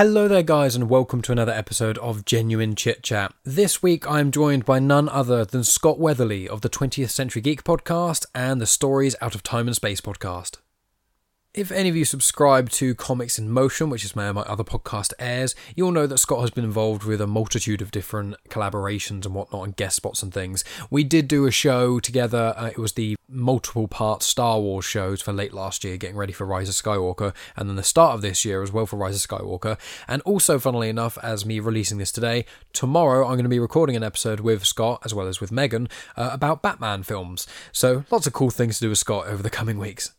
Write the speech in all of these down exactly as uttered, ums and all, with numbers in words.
Hello there guys and welcome to another episode of Genuine Chit Chat. This week I'm joined by none other than Scott Weatherly of the twentieth Century Geek podcast and the Stories Out of Time and Space podcast. If any of you subscribe to Comics in Motion, which is where my other podcast airs, you'll know that Scott has been involved with a multitude of different collaborations and whatnot and guest spots and things. We did do a show together, uh, it was the multiple part Star Wars shows for late last year, getting ready for Rise of Skywalker, and then the start of this year as well for Rise of Skywalker. And also, funnily enough, as me releasing this today, tomorrow I'm going to be recording an episode with Scott, as well as with Megan, uh, about Batman films. So lots of cool things to do with Scott over the coming weeks.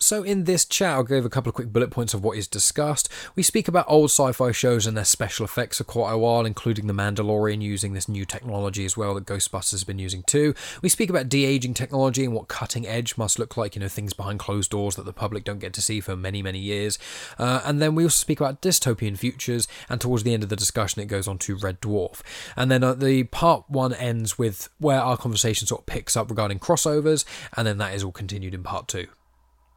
So in this chat, I'll give a couple of quick bullet points of what is discussed. We speak about old sci-fi shows and their special effects for quite a while, including The Mandalorian using this new technology as well that Ghostbusters has been using too. We speak about de-aging technology and what cutting edge must look like, you know, things behind closed doors that the public don't get to see for many, many years. Uh, and then we also speak about dystopian futures, and towards the end of the discussion, it goes on to Red Dwarf. And then uh, the part one ends with where our conversation sort of picks up regarding crossovers, and then that is all continued in part two.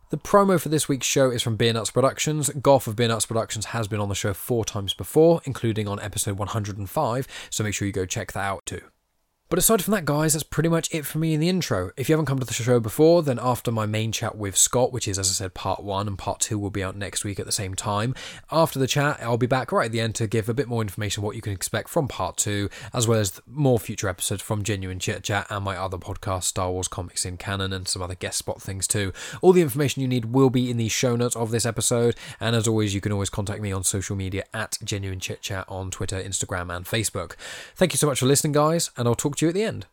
The promo for this week's show is from BeernutsProductions. Goff of BeernutsProductions has been on the show four times before, including on episode one hundred and five, so make sure you go check that out too. But aside from that, guys, that's pretty much it for me in the intro. If you haven't come to the show before, then after my main chat with Scott, which is, as I said, part one, and part two will be out next week at the same time. After the chat, I'll be back right at the end to give a bit more information on what you can expect from part two, as well as more future episodes from Genuine Chit Chat and my other podcast, Star Wars Comics in Canon, and some other guest spot things too. All the information you need will be in the show notes of this episode, and as always, you can always contact me on social media at Genuine Chit Chat on Twitter, Instagram, and Facebook. Thank you so much for listening, guys, and I'll talk to you you at the end.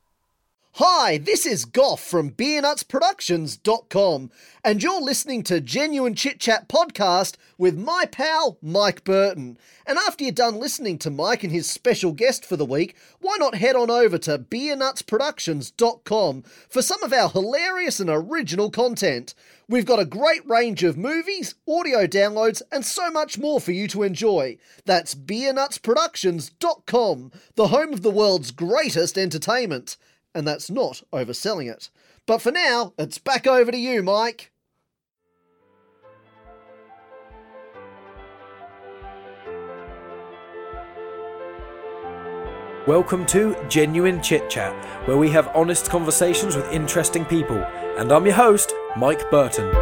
Hi, this is Goff from beer nuts productions dot com, and you're listening to Genuine Chit Chat Podcast with my pal, Mike Burton. And after you're done listening to Mike and his special guest for the week, why not head on over to beer nuts productions dot com for some of our hilarious and original content. We've got a great range of movies, audio downloads, and so much more for you to enjoy. That's beer nuts productions dot com, the home of the world's greatest entertainment. And that's not overselling it. But for now, it's back over to you, Mike. Welcome to Genuine Chit Chat, where we have honest conversations with interesting people. And I'm your host, Mike Burton.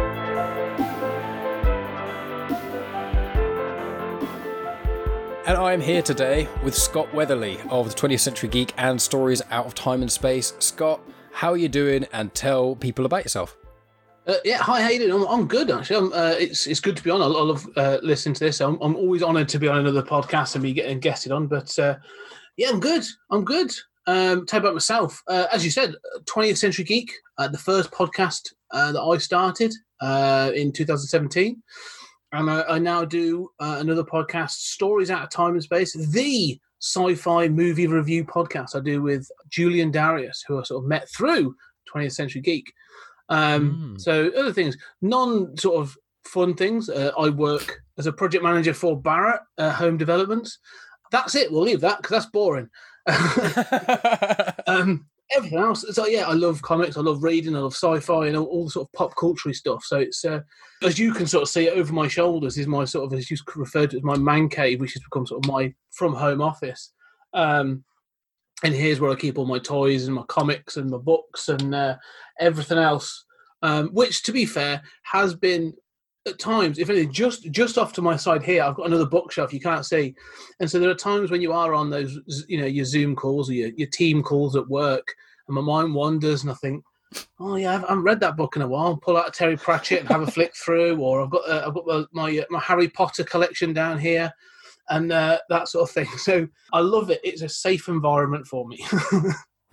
And I am here today with Scott Weatherly of the twentieth Century Geek and Stories Out of Time and Space. Scott, how are you doing? And tell people about yourself. Uh, yeah, hi, how you doing? I'm, I'm good, actually. I'm, uh, it's it's good to be on. I love uh, listening to this. I'm, I'm always honoured to be on another podcast and be getting guested on. But uh, yeah, I'm good. I'm good. Um, tell you about myself. Uh, as you said, twentieth Century Geek, uh, the first podcast uh, that I started uh, in two thousand seventeen. And I, I now do uh, another podcast, Stories Out of Time and Space, the sci-fi movie review podcast I do with Julian Darius, who I sort of met through twentieth Century Geek. Um, mm. So other things, non-sort of fun things. Uh, I work as a project manager for Barratt uh, Home Development. That's it. We'll leave that because that's boring. um, everything else. So yeah, I love comics, I love reading, I love sci-fi and all, all the sort of pop culture stuff. So it's, uh, as you can sort of see over my shoulders is my sort of, as you referred to as my man cave, which has become sort of my from home office. Um, and here's where I keep all my toys and my comics and my books and uh, everything else, um, which to be fair has been at times, if anything, just, just off to my side here, I've got another bookshelf you can't see. And so there are times when you are on those, you know, your Zoom calls or your, your team calls at work, and my mind wanders and I think, oh yeah, I haven't read that book in a while. I'll pull out a Terry Pratchett and have a flick through, or I've got uh, I've got my, my Harry Potter collection down here and uh, that sort of thing. So I love it. It's a safe environment for me.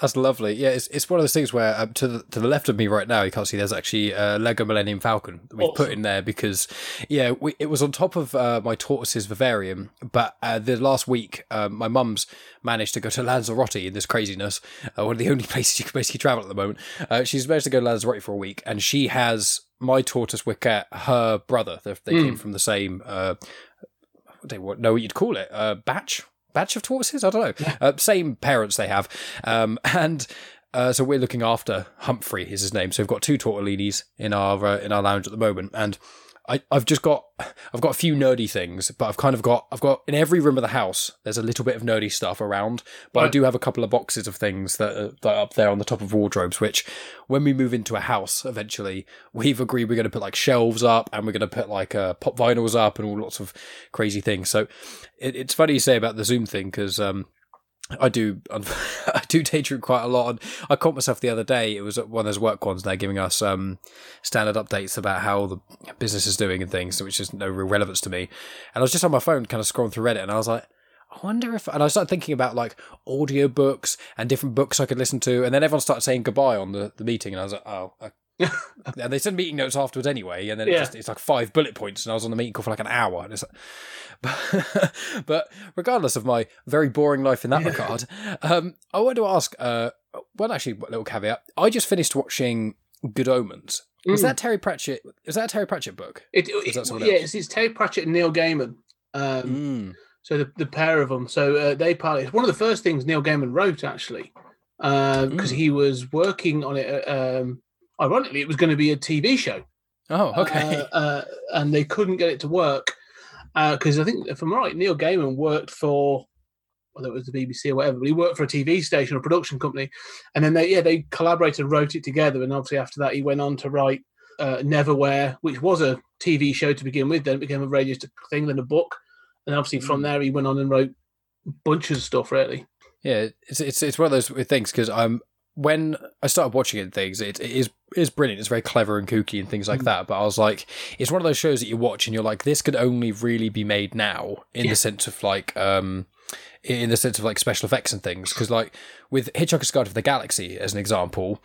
That's lovely. Yeah, it's it's one of those things where um, to the to the left of me right now, you can't see. There's actually a Lego Millennium Falcon that we've awesome. put in there because, yeah, we, it was on top of uh, my tortoise's vivarium. But uh, the last week, uh, my mum's managed to go to Lanzarote in this craziness. Uh, one of the only places you can basically travel at the moment. Uh, she's managed to go to Lanzarote for a week, and she has my tortoise Wicket, her brother. They, they mm. came from the same. Uh, I don't know what you'd call it. Uh, batch. Batch of tortoises? I don't know. Uh, same parents they have. Um, and uh, so we're looking after Humphrey is his name. So we've got two tortellinis in our uh, in our lounge at the moment. And I, I've just got, I've got a few nerdy things, but I've kind of got, I've got in every room of the house, there's a little bit of nerdy stuff around, but right. I do have a couple of boxes of things that are, that are up there on the top of wardrobes, which when we move into a house, eventually we've agreed we're going to put like shelves up and we're going to put like uh, pop vinyls up and all lots of crazy things. So it, it's funny you say about the Zoom thing, because um, I do, I do daydream quite a lot. And I caught myself the other day. It was one of those work ones. They're giving us um, standard updates about how the business is doing and things, which is no real relevance to me. And I was just on my phone, kind of scrolling through Reddit, and I was like, I wonder if. And I started thinking about like audiobooks and different books I could listen to. And then everyone started saying goodbye on the, the meeting, and I was like, oh. I- and they send meeting notes afterwards anyway, and then it yeah. just, it's like five bullet points, and I was on the meeting call for like an hour. And it's like, but, but regardless of my very boring life in that yeah. regard, um, I wanted to ask, uh, well, actually, a little caveat. I just finished watching Good Omens. Was mm. that Terry Pratchett? Is that a Terry Pratchett book? It, it, that yeah, it's, it's Terry Pratchett and Neil Gaiman. Um, mm. So the, the pair of them. So uh, they partly. It's one of the first things Neil Gaiman wrote, actually, because uh, mm. he was working on it. Um, Ironically, it was going to be a T V show. Oh, okay. Uh, uh, and they couldn't get it to work because uh, I think, if I'm right, Neil Gaiman worked for, whether it was the B B C or whatever, but he worked for a T V station or production company. And then they, yeah, they collaborated and wrote it together. And obviously, after that, he went on to write uh, Neverwhere, which was a T V show to begin with. Then it became a radio thing, then a book. And obviously, mm. from there, he went on and wrote bunches of stuff, really. Yeah, it's it's it's one of those things because I'm. When I started watching it and things, it, it is it is brilliant. It's very clever and kooky and things like mm. that. But I was like, it's one of those shows that you watch and you're like, this could only really be made now in yeah. the sense of like, um, in the sense of like special effects and things. Because like with Hitchhiker's Guide to the Galaxy as an example,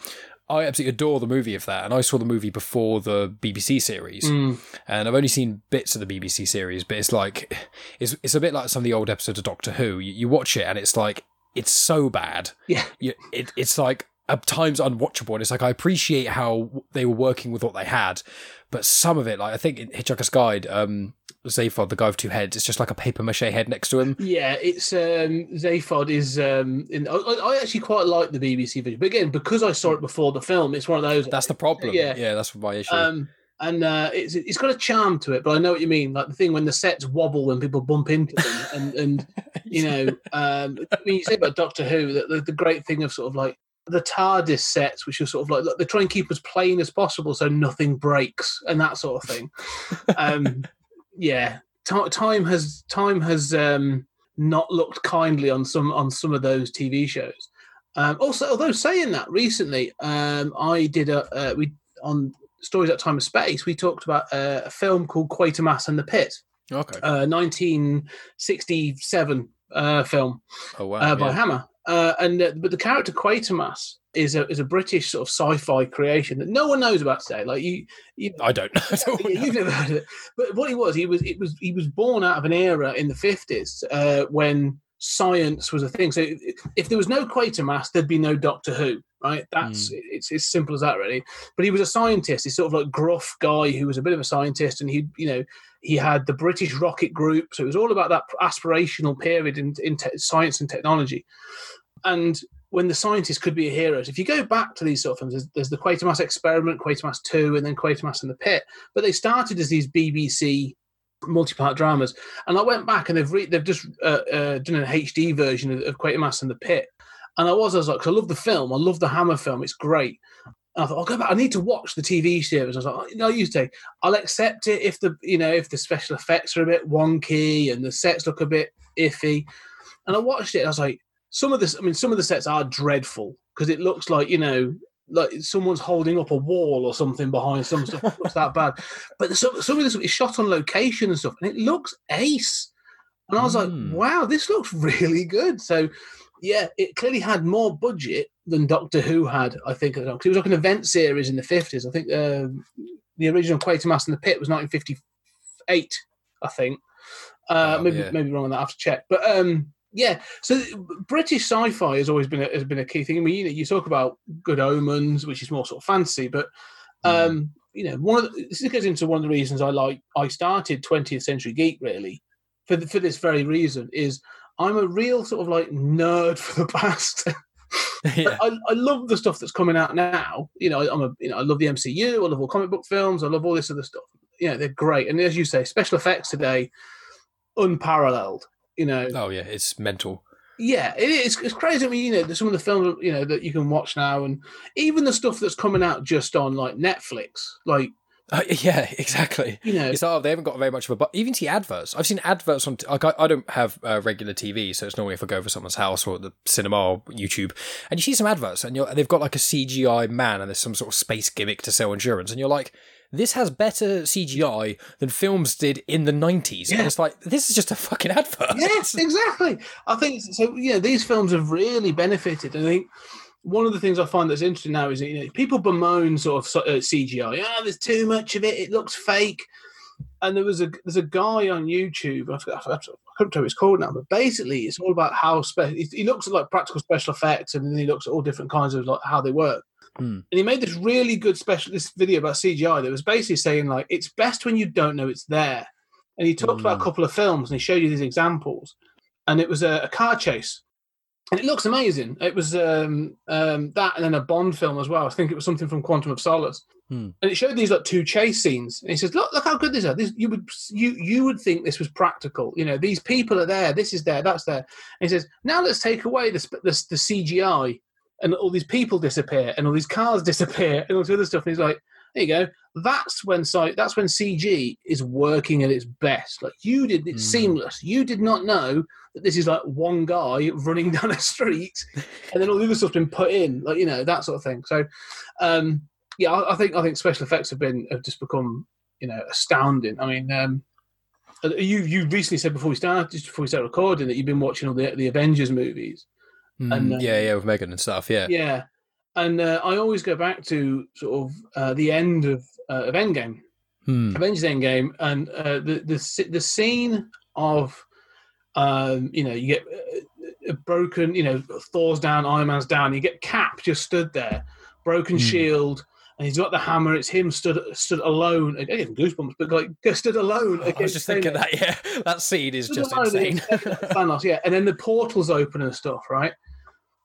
I absolutely adore the movie of that. And I saw the movie before the B B C series. Mm. And I've only seen bits of the B B C series, but it's like, it's it's a bit like some of the old episodes of Doctor Who. You, you watch it and it's like, it's so bad. Yeah. You, it, it's like at times unwatchable. And it's like, I appreciate how they were working with what they had, but some of it, like I think in Hitchhiker's Guide, um, Zaphod, the guy with two heads, it's just like a paper mache head next to him. Yeah. It's um, Zaphod is, um, in, I, I actually quite like the B B C version, but again, because I saw it before the film, it's one of those. That's the problem. Yeah. Yeah. That's my issue. Um, And uh, it's it's got a charm to it, but I know what you mean. Like the thing when the sets wobble when people bump into them, and, and you know, um, I mean, you say about Doctor Who that the, the great thing of sort of like the TARDIS sets, which are sort of like look, they try and keep as plain as possible so nothing breaks and that sort of thing. Um, yeah, T- time has time has um, not looked kindly on some on some of those T V shows. Um, also, although saying that recently, um, I did a uh, we on. Stories at Time of Space, we talked about uh, a film called Quatermass and the Pit. Okay. Uh, nineteen sixty-seven uh, film. Oh, wow. Uh, by yeah. Hammer. Uh, and uh, But the character Quatermass is a is a British sort of sci-fi creation that no one knows about today. Like you, you I don't know. Yeah, you've never heard of it. But what he was, he was, it was, he was born out of an era in the fifties uh, when science was a thing. So if there was no Quatermass, there'd be no Doctor Who. Right, that's mm. it's as simple as that, really. But he was a scientist. He's sort of like gruff guy who was a bit of a scientist, and he, you know, he had the British Rocket Group. So it was all about that aspirational period in, in te- science and technology. And when the scientists could be a hero. So if you go back to these sort of films, there's, there's the Quatermass Experiment, Quatermass Two, and then Quatermass and the Pit. But they started as these B B C multi-part dramas, and I went back and they've re- they've just uh, uh, done an H D version of, of Quatermass and the Pit. And I was, I was like, because I love the film. I love the Hammer film. It's great. And I thought, I'll go back. I need to watch the T V series. I was like, oh, no, you take. I'll accept it if the, you know, if the special effects are a bit wonky and the sets look a bit iffy. And I watched it. And I was like, some of this. I mean, some of the sets are dreadful because it looks like, you know, like someone's holding up a wall or something behind some stuff. It looks that bad. But some, some of this is shot on location and stuff, and it looks ace. And I was like, mm. wow, this looks really good. So. Yeah, it clearly had more budget than Doctor Who had, I think, at the time. Because it was like an event series in the fifties. I think uh, the original Quatermass and the Pit was nineteen fifty-eight, I think. Uh, oh, maybe, yeah. maybe wrong on that, I have to check. But um, yeah, so British sci-fi has always been a, has been a key thing. I mean, you know, you talk about Good Omens, which is more sort of fantasy, but um, mm. you know, one of the, this goes into one of the reasons I like I started twentieth Century Geek really for the, for this very reason is. I'm a real sort of like nerd for the past. yeah. I, I love the stuff that's coming out now. You know, I'm a, you know, I love the M C U. I love all comic book films. I love all this other stuff. yeah, they're great. And as you say, special effects today, unparalleled. You know. Oh yeah, it's mental. Yeah, it is. It's crazy. I mean, you know, there's some of the films, you know, that you can watch now, and even the stuff that's coming out just on like Netflix, like. Uh, yeah, exactly. You know, it's, oh, they haven't got very much of a. But even see adverts. I've seen adverts on. T- like I, I don't have uh, regular T V, so it's normally if I go over someone's house or the cinema or YouTube, and you see some adverts, and you're, they've got like a C G I man, and there's some sort of space gimmick to sell insurance, and you're like, this has better C G I than films did in the nineties. Yeah. And it's like, this is just a fucking advert. Yes, exactly. I think so. Yeah, these films have really benefited. I think. One of the things I find that's interesting now is that, you know, people bemoan sort of uh, C G I. Oh, there's too much of it. It looks fake. And there was a there's a guy on YouTube. I forgot, I can't tell what it's called now, but basically it's all about how spe- he looks at like practical special effects, and then he looks at all different kinds of like how they work. Mm. And he made this really good special this video about C G I that was basically saying like it's best when you don't know it's there. And he talked mm. about a couple of films, and he showed you these examples. And it was a, a car chase. And it looks amazing. It was um, um, that and then a Bond film as well. I think it was something from Quantum of Solace. Hmm. And it showed these like two chase scenes. And he says, look, look how good these are. This, you would you you would think this was practical. You know, these people are there. This is there. That's there. And he says, now let's take away the, the, the C G I and all these people disappear and all these cars disappear and all this other stuff. And he's like, there you go. That's when that's when C G is working at its best. Like you did, it's mm. seamless. You did not know that this is like one guy running down a street, and then all the other stuff's been put in, like you know that sort of thing. So, um, yeah, I, I think I think special effects have been have just become you know astounding. I mean, um, you you recently said before we started, just before we started recording, that you've been watching all the the Avengers movies, mm, and uh, yeah, yeah, with Megan and stuff, yeah, yeah. And uh, I always go back to sort of uh, the end of, uh, of Endgame, hmm. Avengers Endgame, and uh, the the the scene of um, you know you get a broken, you know Thor's down, Iron Man's down, you get Cap just stood there, broken hmm. shield, and he's got the hammer. It's him stood stood alone. I get goosebumps, but like stood alone. Oh, I was just thinking that, yeah, that scene is stood just insane. Thanos, yeah, and then the portals open and stuff, right?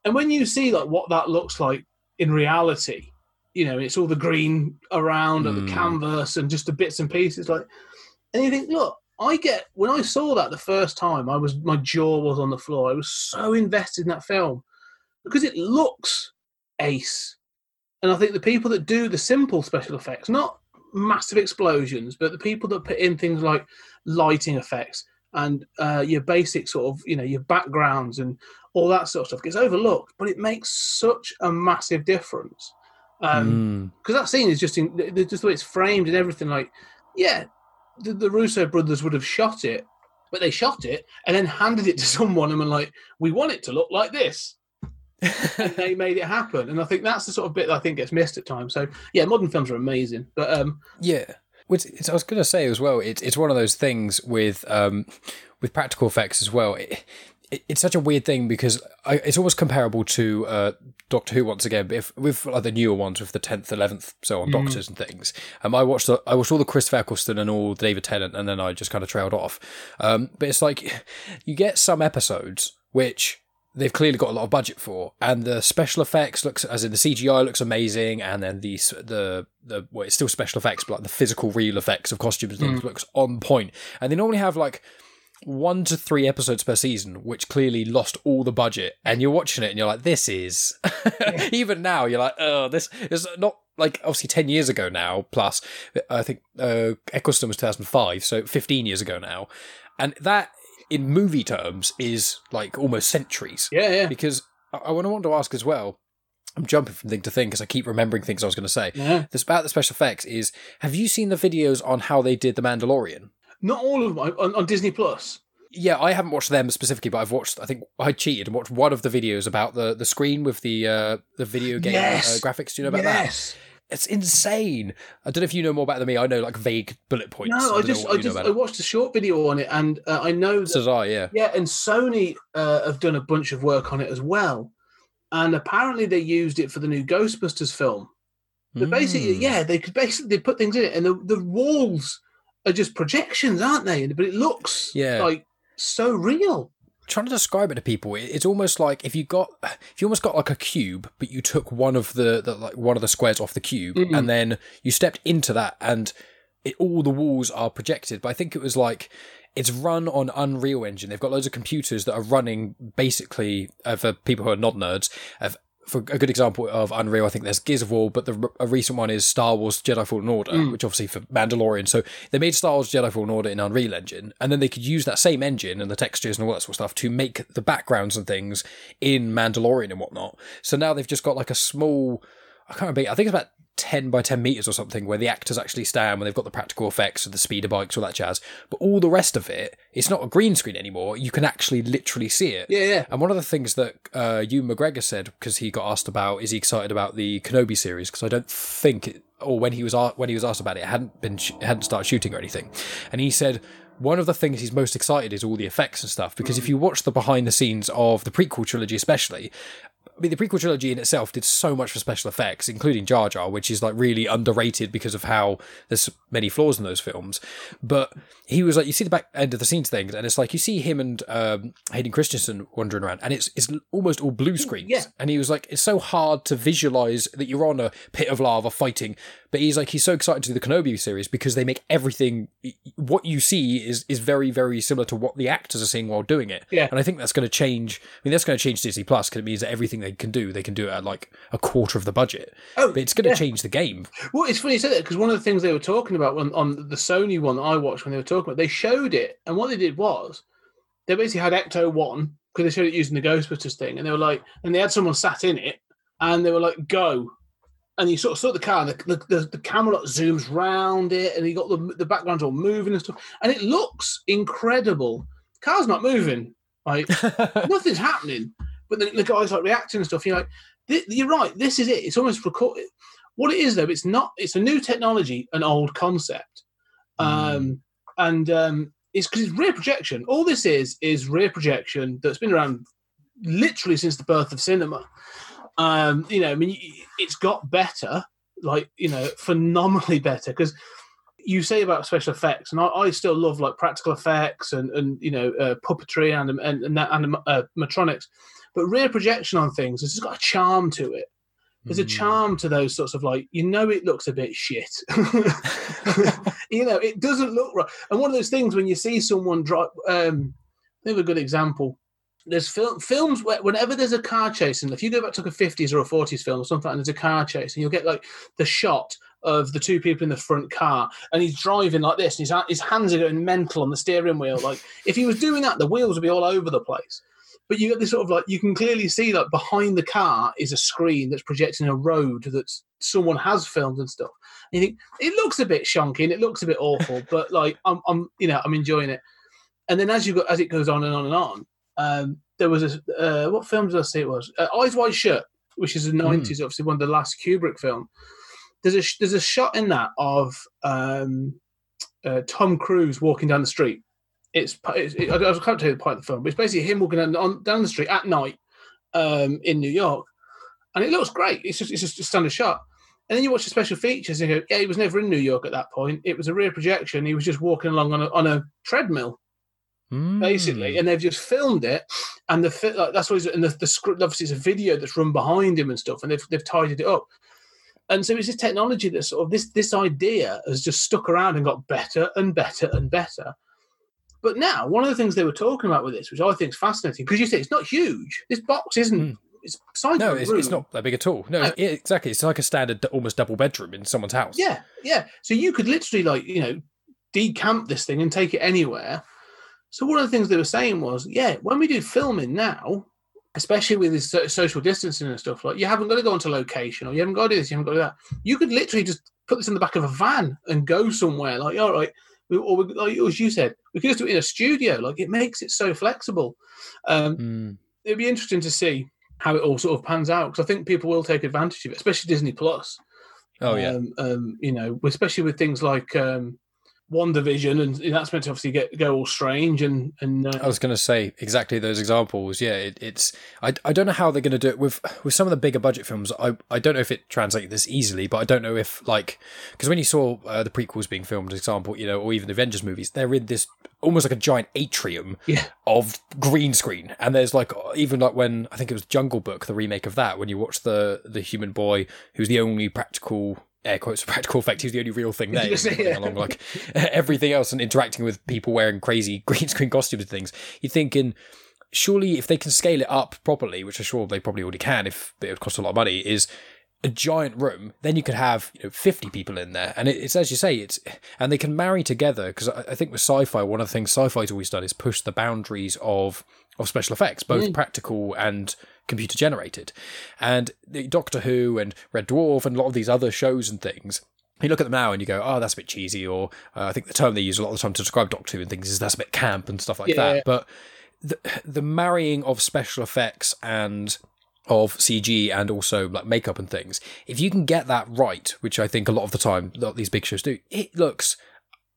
And when you see like what that looks like. In reality, you know, it's all the green around and mm. the canvas and just the bits and pieces. Like, and you think, look, I get when I saw that the first time, I was my jaw was on the floor. I was so invested in that film because it looks ace. And I think the people that do the simple special effects, not massive explosions, but the people that put in things like lighting effects and uh, your basic sort of, you know, your backgrounds and all that sort of stuff gets overlooked, but it makes such a massive difference. Um, mm. Cause that scene is just in just the way it's framed and everything. Like, yeah, the, the Russo brothers would have shot it, but they shot it and then handed it to someone and were like, we want it to look like this. And they made it happen. And I think that's the sort of bit that I think gets missed at times. So yeah, modern films are amazing, but um, yeah. Which it's, I was going to say as well, it's it's one of those things with um, with practical effects as well. It, it, it's such a weird thing because I, it's almost comparable to uh, Doctor Who once again, but if, with like the newer ones with the tenth, eleventh, so on mm. Doctors and things. Um, I watched the, I watched all the Christopher Eccleston and all the David Tennant, and then I just kind of trailed off. Um, but it's like you get some episodes which. They've clearly got a lot of budget for, and the special effects looks, as in the C G I looks amazing, and then the the the well, it's still special effects, but like the physical real effects of costumes mm. looks on point. And they normally have like one to three episodes per season, which clearly lost all the budget. And you're watching it, and you're like, "This is," yeah. Even now, you're like, "Oh, this is not." Like obviously ten years ago now, plus I think uh, Eccleston was two thousand five, so fifteen years ago now, and that. In movie terms is like almost centuries. Yeah, yeah. Because I, I want to ask as well, I'm jumping from thing to thing because I keep remembering things I was going to say. Yeah. This about the special effects is, have you seen the videos on how they did The Mandalorian? Not all of them, on, on Disney Plus. Yeah, I haven't watched them specifically, but I've watched, I think I cheated and watched one of the videos about the, the screen with the uh, the video game yes. uh, graphics. Do you know about yes. that? It's insane. I don't know if you know more about it than me. I know like vague bullet points. No, I, I just, I, just I watched a short video on it, and uh, I know that. So did I, yeah. Yeah, and Sony uh, have done a bunch of work on it as well, and apparently they used it for the new Ghostbusters film. But mm. basically, yeah, they could basically put things in it, and the, the walls are just projections, aren't they? But it looks yeah. like so real. Trying to describe it to people, it's almost like if you got if you almost got like a cube, but you took one of the, the like one of the squares off the cube, mm-hmm. and then you stepped into that, and it, all the walls are projected, but I think it was like, it's run on Unreal Engine. They've got loads of computers that are running, basically, uh, for people who are not nerds, of, for a good example of Unreal, I think there's Gears of War, but the, a recent one is Star Wars Jedi Fallen Order, mm. which obviously for Mandalorian. So they made Star Wars Jedi Fallen Order in Unreal Engine, and then they could use that same engine and the textures and all that sort of stuff to make the backgrounds and things in Mandalorian and whatnot. So now they've just got like a small, I can't remember, I think it's about ten by ten meters or something, where the actors actually stand, when they've got the practical effects of the speeder bikes, all that jazz. But all the rest of it, it's not a green screen anymore. You can actually literally see it. Yeah, yeah. And one of the things that uh, Ewan McGregor said, because he got asked about, is he excited about the Kenobi series? Because I don't think, it, or when he was when he was asked about it, it hadn't been it hadn't started shooting or anything. And he said one of the things he's most excited is all the effects and stuff, because if you watch the behind the scenes of the prequel trilogy, especially. I mean, the prequel trilogy in itself did so much for special effects, including Jar Jar, which is like really underrated because of how there's many flaws in those films. But he was like, you see the back end of the scenes things, and it's like you see him and um, Hayden Christensen wandering around, and it's it's almost all blue screens. Yeah. And he was like, it's so hard to visualize that you're on a pit of lava fighting. But he's like, he's so excited to do the Kenobi series because they make everything, what you see is is very, very similar to what the actors are seeing while doing it. Yeah. And I think that's going to change. I mean, that's going to change Disney Plus because it means that everything they can do, they can do it at like a quarter of the budget. Oh, but it's going to yeah. change the game. Well, it's funny you said that because one of the things they were talking about when, on the Sony one that I watched when they were talking about, they showed it, and what they did was they basically had Ecto one because they showed it using the Ghostbusters thing, and they were like, and they had someone sat in it, and they were like, go. And you sort of saw the car, and the, the, the, the camera zooms round it, and you got the, the backgrounds all moving and stuff, and it looks incredible. The car's not moving. Like, nothing's happening. But then the guy's like reacting and stuff. You're like, you're right. This is it. It's almost recorded. What it is though, it's not. It's a new technology, an old concept, mm. um, and um, it's because it's rear projection. All this is is rear projection that's been around literally since the birth of cinema. Um, you know, I mean, it's got better, like you know, phenomenally better. Because you say about special effects, and I, I still love like practical effects and and you know uh, puppetry and and and, and uh, animatronics. But rear projection on things has got a charm to it. There's mm. a charm to those sorts of like, you know, it looks a bit shit. You know, it doesn't look right. And one of those things when you see someone drive, um, I think a good example, there's fil- films where whenever there's a car chase, and if you go back to like a fifties or a forties film or something, and there's a car chase, and you'll get like the shot of the two people in the front car, and he's driving like this, and his, his hands are going mental on the steering wheel. Like if he was doing that, the wheels would be all over the place. But you get this sort of like, you can clearly see that behind the car is a screen that's projecting a road that someone has filmed and stuff. And you think, it looks a bit shonky and it looks a bit awful, but like, I'm, I'm, you know, I'm enjoying it. And then as you go, as it goes on and on and on, um, there was a, uh, what film did I say it was? Uh, Eyes Wide Shut, which is the nineties, mm. obviously one of the last Kubrick film. There's a, there's a shot in that of um, uh, Tom Cruise walking down the street. It's, it's it, I can't tell you the part of the film, but it's basically him walking down, on, down the street at night um, in New York, and it looks great. It's just it's just a standard shot, and then you watch the special features and you go, yeah, he was never in New York at that point. It was a rear projection. He was just walking along on a, on a treadmill, mm. basically, and they've just filmed it. And the like, that's what and the, the script obviously it's a video that's run behind him and stuff, and they've they've tidied it up. And so it's this technology that sort of this this idea has just stuck around and got better and better and better. But now, one of the things they were talking about with this, which I think is fascinating, because you say it's not huge. This box isn't. Mm. It's size no, it's, it's not that big at all. No, no. It, exactly. It's like a standard, almost double bedroom in someone's house. Yeah, yeah. So you could literally, like, you know, decamp this thing and take it anywhere. So one of the things they were saying was, yeah, when we do filming now, especially with this social distancing and stuff, like you haven't got to go onto location, or you haven't got to do this, you haven't got to do that. You could literally just put this in the back of a van and go somewhere. Like, all right. Or, we, like, as you said, we could just do it in a studio. Like, it makes it so flexible. Um, mm. It'd be interesting to see how it all sort of pans out, because I think people will take advantage of it, especially Disney Plus. Oh yeah, um, um, you know, especially with things like um, WandaVision, and that's meant to obviously get go all strange. And and uh, I was going to say exactly those examples. Yeah, it, it's I I don't know how they're going to do it with with some of the bigger budget films. I I don't know if it translates this easily, but I don't know if like because when you saw uh, the prequels being filmed, for example, you know, or even the Avengers movies, they're in this almost like a giant atrium yeah. of green screen, and there's like even like when I think it was Jungle Book, the remake of that, when you watch the the human boy who's the only practical air quotes practical effect, he was the only real thing there. Yeah. Along like everything else and interacting with people wearing crazy green screen costumes and things. You're thinking, surely if they can scale it up properly, which I'm sure they probably already can, if it would cost a lot of money, is a giant room, then you could have, you know, fifty people in there, and it, it's as you say, it's and they can marry together, because I, I think with sci-fi, one of the things sci-fi's always done is push the boundaries of of special effects, both mm. practical and computer generated. And Doctor Who and Red Dwarf and a lot of these other shows and things, you look at them now and you go, oh, that's a bit cheesy, or uh, I think the term they use a lot of the time to describe Doctor Who and things is that's a bit camp and stuff like yeah. that. But the the marrying of special effects and of C G and also like makeup and things, if you can get that right, which I think a lot of the time these big shows do, it looks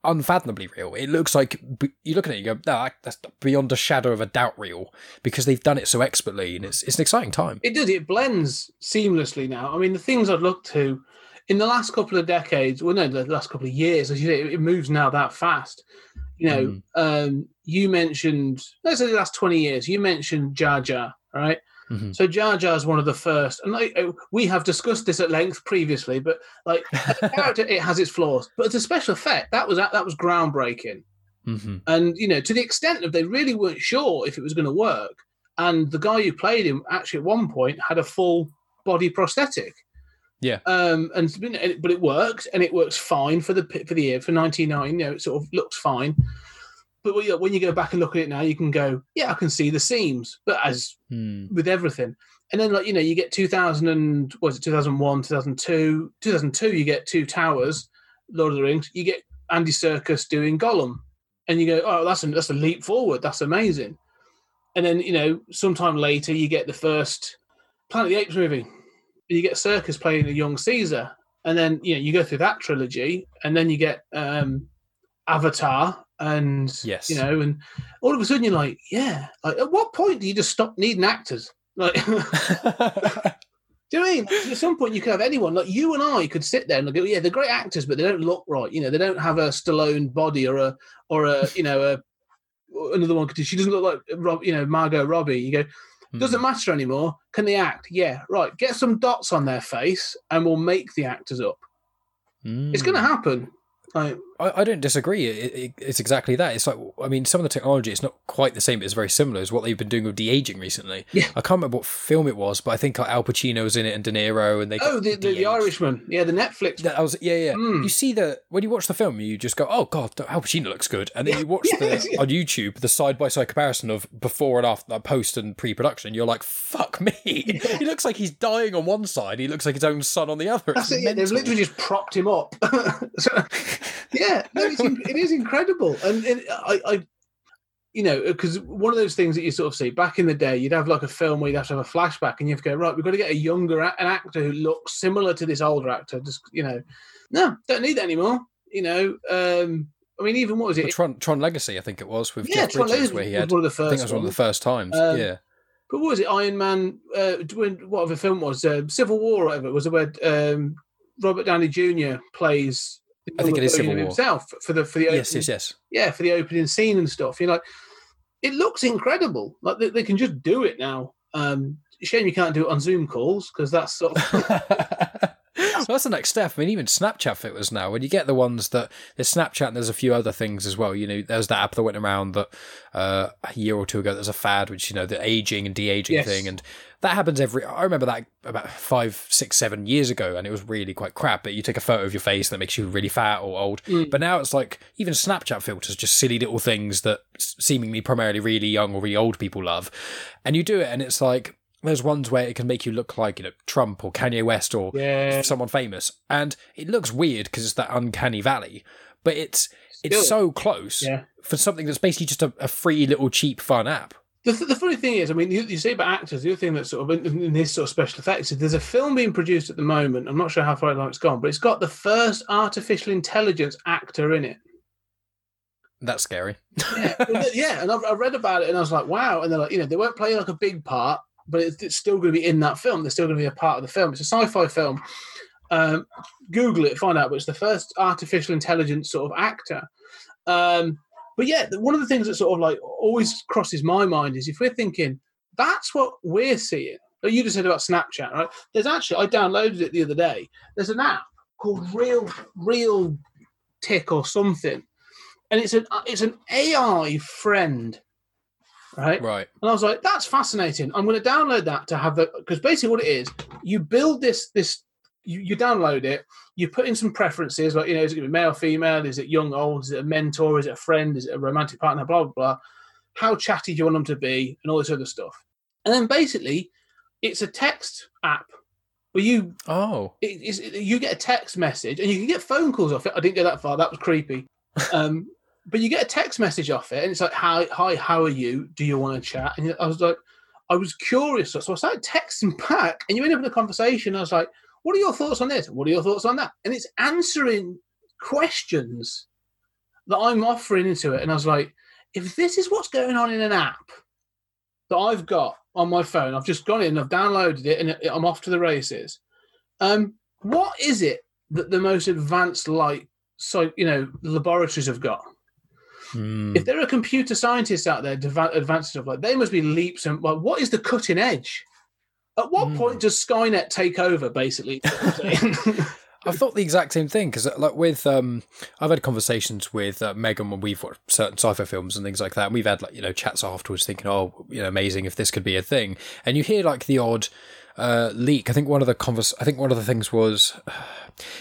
unfathomably real. It looks like you look at it, you go, no, that's beyond a shadow of a doubt real, because they've done it so expertly, and it's it's an exciting time. It does. It blends seamlessly now. I mean, the things I've looked to in the last couple of decades, well, no, the last couple of years, as you say, it moves now that fast. You know, mm. um, you mentioned, let's say the last twenty years, you mentioned Jar Jar, all right? Mm-hmm. So Jar Jar is one of the first, and like, we have discussed this at length previously. But like, as a character, it has its flaws, but as a special effect, that was that was groundbreaking. Mm-hmm. And you know, to the extent that they really weren't sure if it was going to work, and the guy who played him actually at one point had a full body prosthetic. Yeah. Um. And but it worked, and it works fine for the for the year for nineteen ninety. You know, it sort of looks fine. But when you go back and look at it now, you can go, yeah, I can see the seams, but as mm. with everything. And then, like, you know, you get two thousand and, what was it, two thousand one, two thousand two? two thousand two, you get Two Towers, Lord of the Rings. You get Andy Serkis doing Gollum. And you go, oh, that's a, that's a leap forward. That's amazing. And then, you know, sometime later, you get the first Planet of the Apes movie. You get Serkis playing a young Caesar. And then, you know, you go through that trilogy, and then you get um, Avatar. And, yes. you know, and all of a sudden you're like, yeah, like, at what point do you just stop needing actors? Like, do you know what I mean? At some point you could have anyone, like you and I could sit there and go, yeah, they're great actors, but they don't look right. You know, they don't have a Stallone body or a, or a, you know, a, another one. She doesn't look like, Rob, you know, Margot Robbie. You go, doesn't mm. matter anymore. Can they act? Yeah. Right. Get some dots on their face and we'll make the actors up. Mm. It's going to happen. I, I don't disagree. It, it, it's exactly that. It's like, I mean, some of the technology, it's not quite the same, but it's very similar as what they've been doing with de-aging recently. Yeah. I can't remember what film it was, but I think Al Pacino was in it and De Niro. And they oh, the, the, the Irishman. Yeah, the Netflix. That I was, yeah, yeah. Mm. You see the, when you watch the film, you just go, oh God, Al Pacino looks good. And then you watch yes, the yeah. on YouTube, the side-by-side comparison of before and after, like post and pre-production. You're like, fuck me. Yeah. He looks like he's dying on one side. He looks like his own son on the other. That's it, yeah, they've literally just propped him up. so, yeah, no, it's, it is incredible, and, and I, I, you know, because one of those things that you sort of see back in the day, you'd have like a film where you'd have to have a flashback, and you have to go, right, we've got to get a younger an actor who looks similar to this older actor. Just you know, no, don't need that anymore. You know, um, I mean, even what was it? Tron, Tron Legacy, I think it was with yeah, Jeff Bridges, Legacy, where he had. One of the first I think it was one of the first times. Um, yeah, but what was it? Iron Man, uh, whatever film was uh, Civil War, or whatever, was where um, Robert Downey Junior plays. I think it is Civil War himself for the for the opening, yes yes yes yeah for the opening scene and stuff. You're like, it looks incredible. Like they, they can just do it now. Um, shame you can't do it on Zoom calls because that's sort of. So that's the next step. I mean, even Snapchat fit was now, when you get the ones that there's Snapchat and there's a few other things as well. You know, there's that app that went around that uh, a year or two ago. There's a fad, which, you know, the aging and de-aging yes. thing. And that happens every, I remember that about five, six, seven years ago. And it was really quite crap, but you take a photo of your face that makes you really fat or old. Mm. But now it's like even Snapchat filters, just silly little things that seemingly primarily really young or really old people love. And you do it and it's like, there's ones where it can make you look like, you know, Trump or Kanye West or yeah. someone famous. And it looks weird because it's that uncanny valley. But it's Still, it's so close yeah. for something that's basically just a, a free little cheap fun app. The, th- the funny thing is, I mean, you, you say about actors, the other thing that's sort of in, in this sort of special effects is there's a film being produced at the moment. I'm not sure how far along it's gone, but it's got the first artificial intelligence actor in it. That's scary. Yeah, yeah. And I've, I read about it and I was like, wow. And they're like, you know, they won't play like a big part, but it's still going to be in that film. They're still going to be a part of the film. It's a sci-fi film. Um, Google it, find out. But it's the first artificial intelligence sort of actor. Um, but yeah, one of the things that sort of like always crosses my mind is if we're thinking, that's what we're seeing. Like you just said about Snapchat, right? There's actually, I downloaded it the other day. There's an app called Real Real Tick or something, and it's an it's an A I friend, right? Right. And I was like, that's fascinating. I'm going to download that to have the because basically what it is, you build this this you, you download it, you put in some preferences like you know is it going to be male, female, is it young, old, is it a mentor, is it a friend, is it a romantic partner, blah blah blah. How chatty do you want them to be, and all this other stuff. And then basically, it's a text app where you oh it, it's, it, you get a text message, and you can get phone calls off it. I didn't go that far; that was creepy. Um, but you get a text message off it, and it's like, "Hi, hi, how are you? Do you want to chat?" And I was like, I was curious, so I started texting back, and you end up in a conversation. I was like, "What are your thoughts on this? What are your thoughts on that?" And it's answering questions that I'm offering into it, and I was like, if this is what's going on in an app that I've got on my phone, I've just gone in, I've downloaded it, and I'm off to the races. Um, what is it that the most advanced, like, so you know, laboratories have got? Mm. If there are computer scientists out there, advanced stuff like, they must be leaps and. Well, what is the cutting edge? At what mm. point does Skynet take over? Basically. I thought the exact same thing because, like, with um, I've had conversations with uh, Megan when we've watched certain sci-fi films and things like that. And we've had like you know chats afterwards, thinking, "Oh, you know, amazing if this could be a thing." And you hear like the odd uh, leak. I think one of the converse, I think one of the things was uh,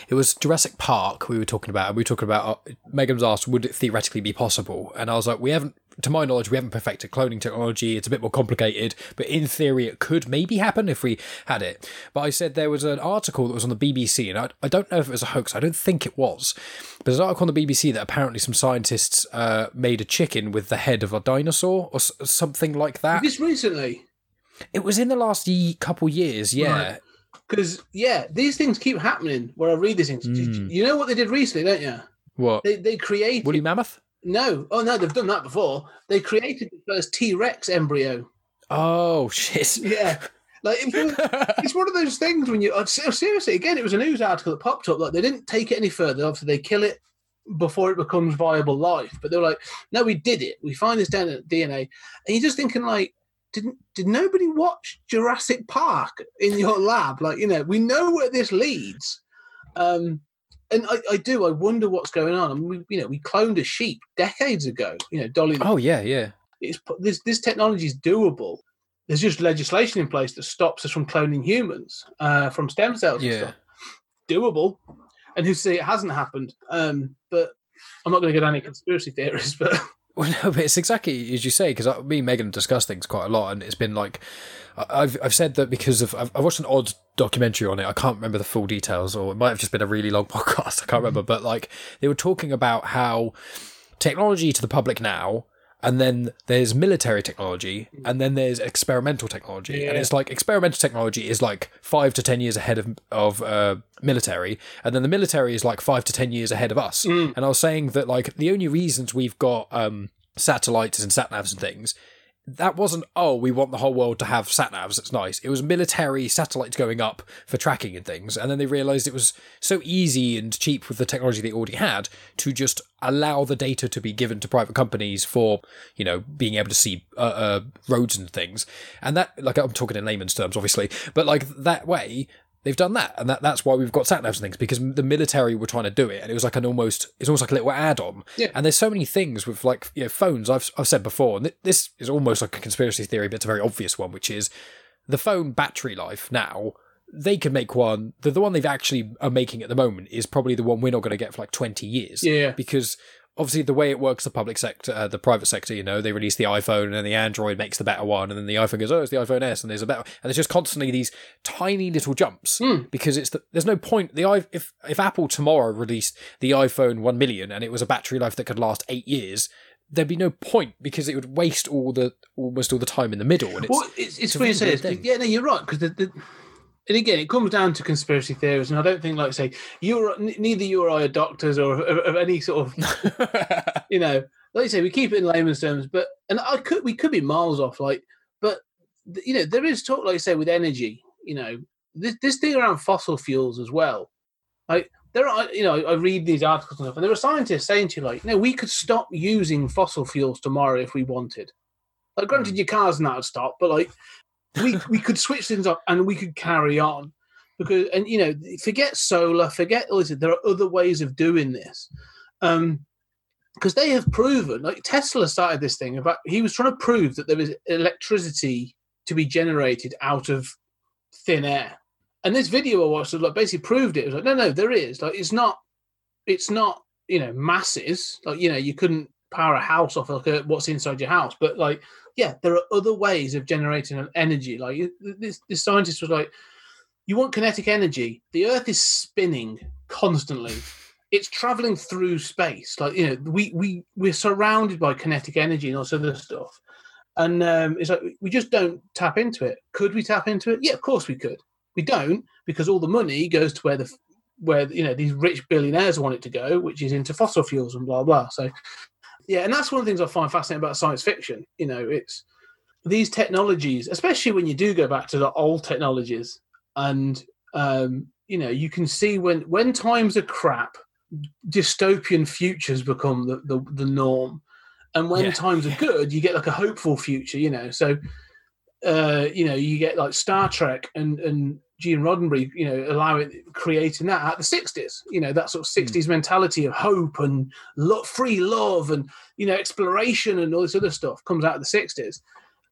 it was Jurassic Park we were talking about, and we were talking about uh, Megan's asked, "Would it theoretically be possible?" And I was like, "We haven't." To my knowledge, we haven't perfected cloning technology. It's a bit more complicated, but in theory, it could maybe happen if we had it. But I said there was an article that was on the B B C, and I, I don't know if it was a hoax. I don't think it was. But there's an article on the B B C that apparently some scientists uh, made a chicken with the head of a dinosaur or s- something like that. This recently? It was in the last ye- couple years, yeah. Because, right. yeah, these things keep happening where I read these things. Mm. You know what they did recently, don't you? What? They, they created... Woolly Mammoth? No. Oh, no, they've done that before. They created the first T-Rex embryo. Oh, shit. Yeah. Like, it was, it's one of those things when you... Seriously, again, it was a news article that popped up. Like, they didn't take it any further. Obviously, they kill it before it becomes viable life. But they were like, no, we did it. We find this D N A. And you're just thinking, like, didn't did nobody watch Jurassic Park in your lab? Like, you know, we know where this leads. Um And I, I do. I wonder what's going on. I mean, we, you know, we cloned a sheep decades ago. You know, Dolly. Oh yeah, yeah. It's this. This technology is doable. There's just legislation in place that stops us from cloning humans uh, from stem cells. Yeah. And stuff. Doable. And who say it hasn't happened? Um, but I'm not going to get any conspiracy theories. But well, no, but it's exactly as you say because me and Megan discuss things quite a lot, and it's been like I've I've said that because of I've, I've watched an odd. documentary on it. I can't remember the full details, or it might have just been a really long podcast. I can't remember, but like they were talking about how technology to the public now, and then there's military technology, and then there's experimental technology, yeah. and it's like experimental technology is like five to ten years ahead of of uh, military, and then the military is like five to ten years ahead of us. Mm. And I was saying that like the only reasons we've got um, satellites and sat navs and things. That wasn't, oh, we want the whole world to have sat-navs, it's nice. It was military satellites going up for tracking and things, and then they realised it was so easy and cheap with the technology they already had to just allow the data to be given to private companies for, you know, being able to see uh, uh, roads and things. And that, like, I'm talking in layman's terms, obviously, but, like, that way... They've done that, and that, that's why we've got sat navs and things because the military were trying to do it, and it was like an almost it's almost like a little add-on. Yeah. And there's so many things with like you know, phones. I've I've said before, and th- this is almost like a conspiracy theory, but it's a very obvious one, which is the phone battery life. Now they could make one. The the one they've actually are making at the moment is probably the one we're not going to get for like twenty years. Yeah, because. Obviously, the way it works, the public sector, uh, the private sector, you know, they release the iPhone and then the Android makes the better one and then the iPhone goes, oh, it's the iPhone S and there's a better one. And there's just constantly these tiny little jumps mm. because it's the, there's no point. The if if Apple tomorrow released the iPhone one million and it was a battery life that could last eight years, there'd be no point because it would waste all the almost all the time in the middle. And it's, well, it's, it's funny you say this. Yeah, no, you're right because the... the... And again, it comes down to conspiracy theories, and I don't think, like, say, you're neither you or I are doctors or of, of any sort of, you know, like you say, we keep it in layman's terms, but and I could we could be miles off, like, but you know, there is talk, like you say, with energy, you know, this this thing around fossil fuels as well, like there are, you know, I read these articles and stuff, and there are scientists saying to you, like, no, we could stop using fossil fuels tomorrow if we wanted. Like, granted, your cars and that would stop, but like. we we could switch things up and we could carry on. because, and you know, forget solar, forget all this. There are other ways of doing this. Um, because they have proven, like Tesla started this thing about, he was trying to prove that there was electricity to be generated out of thin air. And this video I watched was like basically proved it. It was like, no, no, there is. Like, it's not, it's not, you know, masses. Like, you know, you couldn't power a house off like a, what's inside your house. But like, yeah, there are other ways of generating energy. Like this, this scientist was like, you want kinetic energy. The Earth is spinning constantly. It's traveling through space. Like, you know, we we we're surrounded by kinetic energy and all this other stuff. And um, it's like we just don't tap into it. Could we tap into it? Yeah, of course we could. We don't, because all the money goes to where the where you know these rich billionaires want it to go, which is into fossil fuels and blah blah. So, yeah, and that's one of the things I find fascinating about science fiction. You know, it's these technologies, especially when you do go back to the old technologies, and um, you know, you can see when when times are crap, dystopian futures become the the, the norm, and when yeah. times are good, you get like a hopeful future. You know, so. Uh, you know, you get like Star Trek and, and Gene Roddenberry, you know, allowing creating that at the sixties, you know, that sort of sixties mm. mentality of hope and lo- free love and, you know, exploration and all this other stuff comes out of the sixties.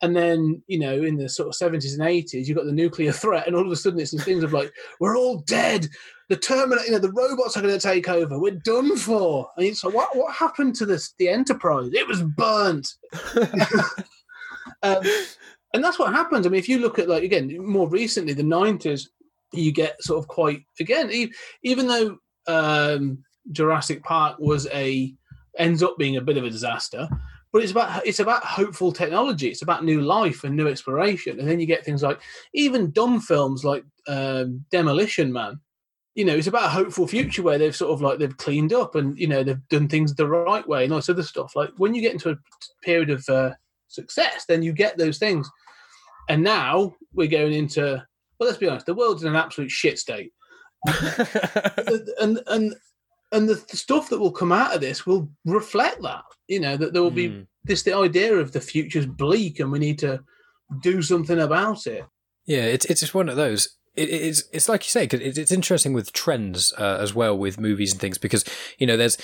And then, you know, in the sort of seventies and eighties, you've got the nuclear threat, and all of a sudden it's these things of like, we're all dead. The Terminator, you know, the robots are going to take over. We're done for. And it's like, what, what happened to this, the Enterprise? It was burnt. um, And that's what happens. I mean, if you look at, like, again, more recently, the nineties, you get sort of quite, again, even though um, Jurassic Park was a, ends up being a bit of a disaster, but it's about, it's about hopeful technology. It's about new life and new exploration. And then you get things like, even dumb films like um, Demolition Man, you know, it's about a hopeful future where they've sort of like, they've cleaned up and, you know, they've done things the right way and all this other stuff. Like when you get into a period of uh, success, then you get those things. And now we're going into, well, let's be honest, the world's in an absolute shit state. and and and the stuff that will come out of this will reflect that, you know, that there will be mm. this, the idea of the future's bleak and we need to do something about it. Yeah, it's it's just one of those. It, it's it's like you say, because it, it's interesting with trends uh, as well with movies and things, because, you know, there's,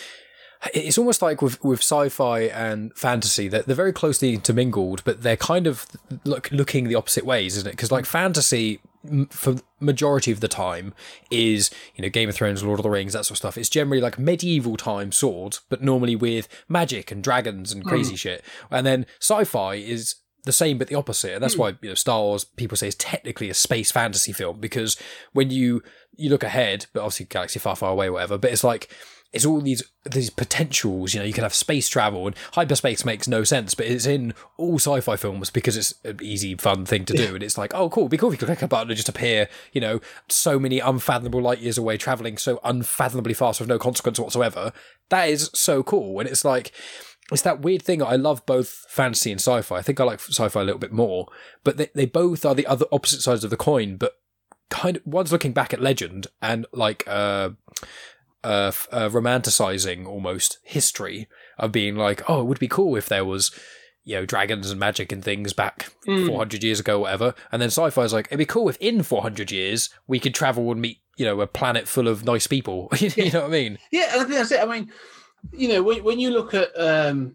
it's almost like with with sci-fi and fantasy that they're very closely intermingled, but they're kind of look, looking the opposite ways, isn't it? Because like fantasy, for majority of the time, is, you know, Game of Thrones, Lord of the Rings, that sort of stuff. It's generally like medieval time swords, but normally with magic and dragons and crazy mm. shit. And then sci-fi is the same but the opposite, and that's why, you know, Star Wars, people say, is technically a space fantasy film, because when you you look ahead, but obviously galaxy far far away, whatever, but it's like, it's all these these potentials, you know, you can have space travel, and hyperspace makes no sense, but it's in all sci-fi films because it's an easy, fun thing to do, and it's like, oh, cool, it'd be cool if you could click a button and just appear, you know, so many unfathomable light years away, travelling so unfathomably fast with no consequence whatsoever. That is so cool, and it's like, it's that weird thing. I love both fantasy and sci-fi. I think I like sci-fi a little bit more, but they, they both are the other opposite sides of the coin, but kind of, one's looking back at legend and, like, uh... Uh, uh, romanticizing almost history of being like, oh, it would be cool if there was, you know, dragons and magic and things back mm. four hundred years ago, whatever. And then sci-fi is like, it'd be cool if in four hundred years we could travel and meet, you know, a planet full of nice people. you yeah. know what I mean? Yeah, I think that's it. I mean, you know, when, when you look at, um,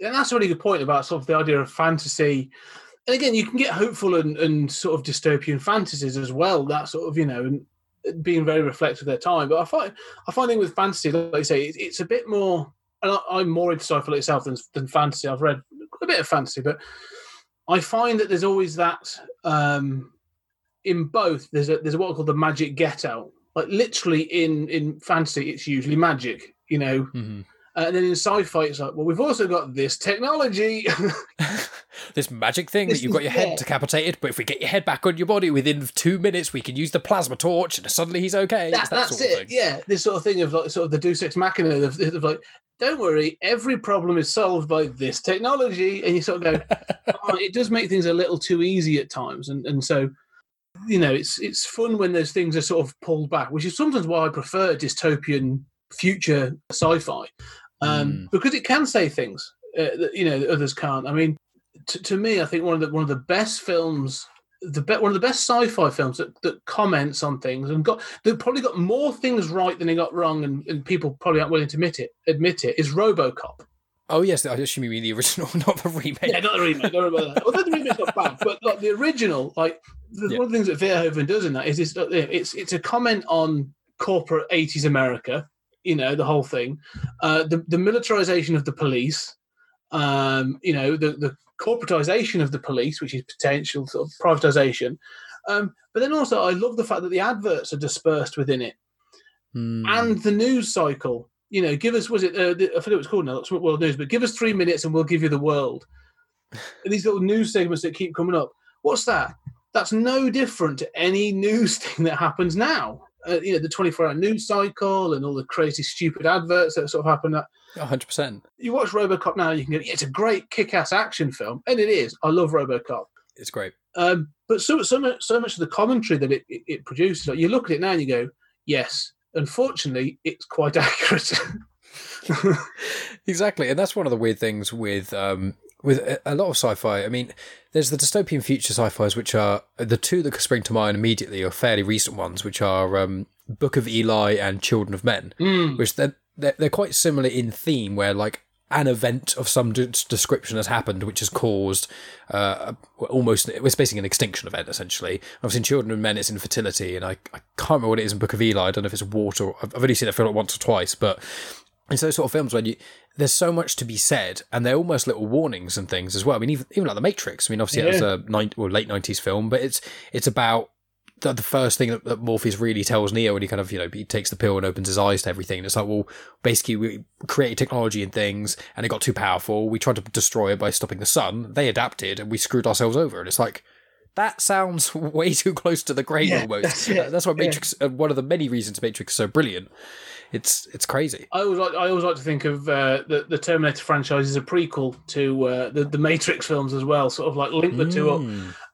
and that's a really good point about sort of the idea of fantasy. And again, you can get hopeful and, and sort of dystopian fantasies as well. That sort of, you know, and being very reflective of their time. But I find I find thing with fantasy, like you say, it's a bit more, and I, I'm more into sci-fi itself than, than fantasy. I've read a bit of fantasy, but I find that there's always that, um, in both, there's a, there's what I call the magic get-out. Like literally in, in fantasy, it's usually magic, you know. Mm-hmm. And then in sci-fi, it's like, well, we've also got this technology. This magic thing this that you've got your head it. decapitated, but if we get your head back on your body within two minutes, we can use the plasma torch, and suddenly he's okay. That, that that's sort it, of thing. Yeah. This sort of thing of like sort of the Deus Ex Machina of, of like, don't worry, every problem is solved by this technology, and you sort of go, oh, it does make things a little too easy at times, and and so, you know, it's it's fun when those things are sort of pulled back, which is sometimes why I prefer dystopian future sci-fi. Um, because it can say things uh, that, you know, that others can't. I mean, t- to me, I think one of the one of the best films the be- one of the best sci-fi films that, that comments on things and got that probably got more things right than it got wrong, and, and people probably aren't willing to admit it. Admit it is RoboCop. Oh yes, I assume you mean the original, not the remake. Yeah, not the remake. Don't worry about that. Although the remake's not bad, but like the original, like the, yeah. one of the things that Verhoeven does in that is it's it's, it's a comment on corporate eighties America. You know, the whole thing, uh, the the militarization of the police. Um, you know, the, the corporatization of the police, which is potential sort of privatization. Um, but then also I love the fact that the adverts are dispersed within it mm. and the news cycle, you know, give us, was it, uh, the, I forget what it's called now, it's World News, but give us three minutes and we'll give you the world. And these little news segments that keep coming up. What's that? That's no different to any news thing that happens now. Uh, you know, the twenty-four hour news cycle and all the crazy, stupid adverts that sort of happen. That one hundred percent. You watch RoboCop now, you can go, yeah, it's a great kick-ass action film. And it is. I love RoboCop. It's great. Um, but so so much, so much of the commentary that it, it, it produces, like you look at it now and you go, yes, unfortunately, it's quite accurate. Exactly. And that's one of the weird things with... Um... With a lot of sci-fi, I mean, there's the dystopian future sci-fis, which are the two that spring to mind immediately, are fairly recent ones, which are um, Book of Eli and Children of Men, mm. which they're, they're they're quite similar in theme, where like an event of some d- description has happened, which has caused uh, almost it's basically an extinction event essentially. Obviously, in Children of Men, it's infertility, and I I can't remember what it is in Book of Eli. I don't know if it's water. Or, I've only seen that film like once or twice, but. It's those sort of films where you, there's so much to be said, and they're almost little warnings and things as well. I mean, even, even like The Matrix. I mean, obviously, yeah. that was a ninth, well, late nineties film, but it's it's about the, the first thing that, that Morpheus really tells Neo when he kind of, you know, he takes the pill and opens his eyes to everything. And it's like, well, basically, we created technology and things, and it got too powerful. We tried to destroy it by stopping the sun. They adapted, and we screwed ourselves over. And it's like, that sounds way too close to the grain yeah, almost. That's, yeah, that's why Matrix, yeah. uh, one of the many reasons Matrix is so brilliant. It's it's crazy. I always like I always like to think of uh, the the Terminator franchise as a prequel to uh, the the Matrix films as well, sort of like link the mm. two up.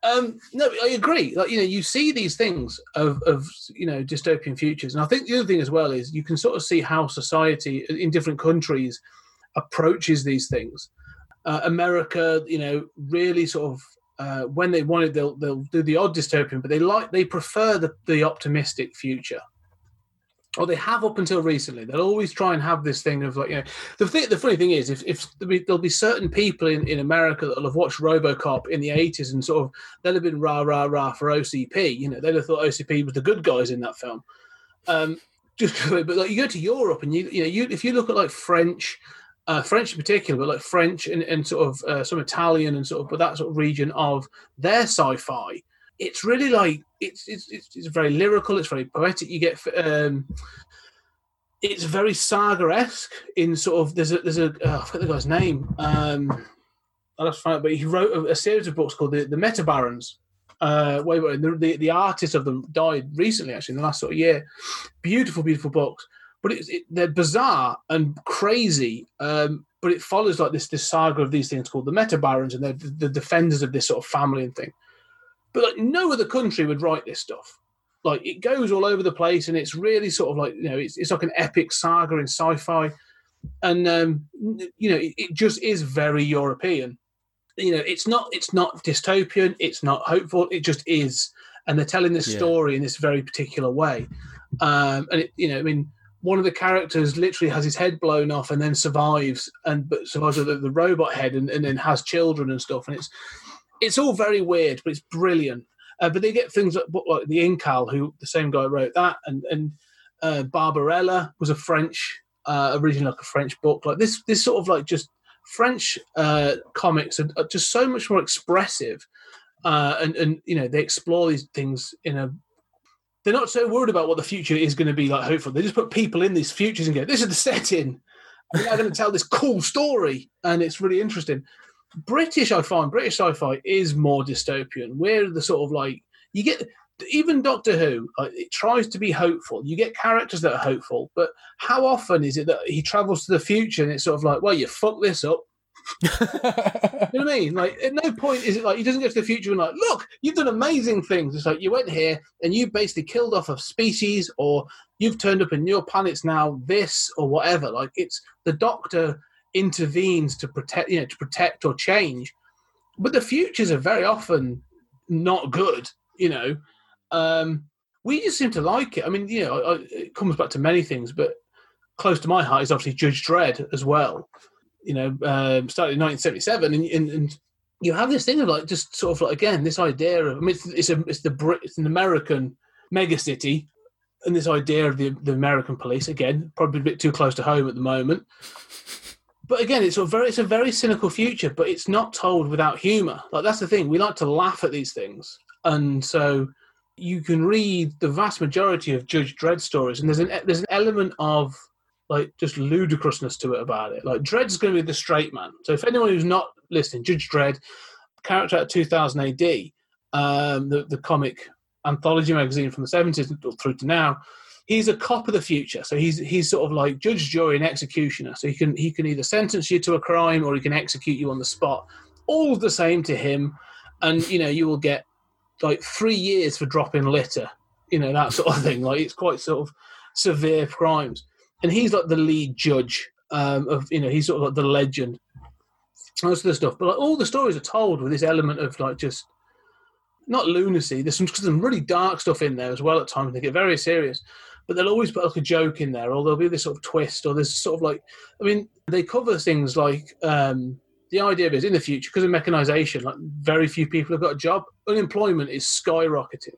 Um, no, I agree. Like you know, you see these things of of you know dystopian futures, and I think the other thing as well is you can sort of see how society in different countries approaches these things. Uh, America, you know, really sort of uh, when they want it, they'll they'll do the odd dystopian, but they like they prefer the, the optimistic future. Or they have up until recently. They'll always try and have this thing of like, you know, the thing, the funny thing is, if if there'll be certain people in, in America that'll have watched RoboCop in the eighties and sort of they'll have been rah rah rah for O C P. You know, they'll have thought O C P was the good guys in that film. Um, just but like you go to Europe and you you know you if you look at like French, uh, French in particular, but like French and, and sort of uh, some Italian and sort of but that sort of region of their sci-fi. It's really like it's it's it's very lyrical. It's very poetic. You get um, it's very saga-esque in sort of there's a there's a oh, I forget the guy's name. Um, I'll have to find it, but he wrote a, a series of books called the the Meta Barons. Uh, way way the, the the artist of them died recently, actually in the last sort of year. Beautiful, beautiful books, but it's it, they're bizarre and crazy. Um, but it follows like this this saga of these things called the Meta Barons, and they're the, the defenders of this sort of family and thing. But like no other country would write this stuff. Like it goes all over the place, and it's really sort of like you know, it's it's like an epic saga in sci-fi, and um, you know, it, it just is very European. You know, it's not it's not dystopian, it's not hopeful, it just is. And they're telling this yeah. story in this very particular way. Um, and it, you know, I mean, one of the characters literally has his head blown off and then survives, and but survives with the, the robot head, and, and then has children and stuff, and it's. It's all very weird, but it's brilliant. Uh, but they get things like, like the Incal, who the same guy wrote that, and and uh, Barbarella was a French, uh, originally like a French book. Like this, this sort of like just French uh, comics are, are just so much more expressive, uh, and and you know they explore these things in a. They're not so worried about what the future is going to be like. Hopefully, they just put people in these futures and go, "This is the setting. We're now going to tell this cool story," and it's really interesting. British, I find, British sci-fi is more dystopian. We're the sort of like, you get, even Doctor Who, like, it tries to be hopeful. You get characters that are hopeful, but how often is it that he travels to the future and it's sort of like, well, you fuck this up. You know what I mean? Like, at no point is it like, he doesn't go to the future and like, look, you've done amazing things. It's like, you went here and you basically killed off a species, or you've turned up in your planets now, this or whatever. Like, it's the Doctor intervenes to protect, you know, to protect or change, but the futures are very often not good, you know. Um, we just seem to like it. I mean, you know, I, I, it comes back to many things, but close to my heart is obviously Judge Dredd as well. You know, um, started in nineteen seventy-seven, and, and, and you have this thing of like just sort of like again this idea of I mean, it's it's, a, it's the Brit, it's an American megacity, and this idea of the the American police again probably a bit too close to home at the moment. But again, it's a very it's a very cynical future, but it's not told without humour. Like that's the thing, we like to laugh at these things, and so you can read the vast majority of Judge Dredd stories, and there's an there's an element of like just ludicrousness to it about it. Like Dredd's going to be the straight man. So if anyone who's not listening, Judge Dredd, character out of two thousand A D, um, the, the comic anthology magazine from the seventies through to now, he's a cop of the future. So he's he's sort of like judge, jury, and executioner. So he can he can either sentence you to a crime or he can execute you on the spot. All the same to him, and you know you will get like three years for dropping litter. You know that sort of thing. Like it's quite sort of severe crimes. And he's like the lead judge um, of, you know, he's sort of like the legend, most of the stuff. But like all the stories are told with this element of like just not lunacy. There's some, some really dark stuff in there as well at times. They get very serious, but they'll always put like a joke in there, or there'll be this sort of twist, or there's sort of like, I mean, they cover things like um, the idea of it is in the future because of mechanization. Like very few people have got a job. Unemployment is skyrocketing.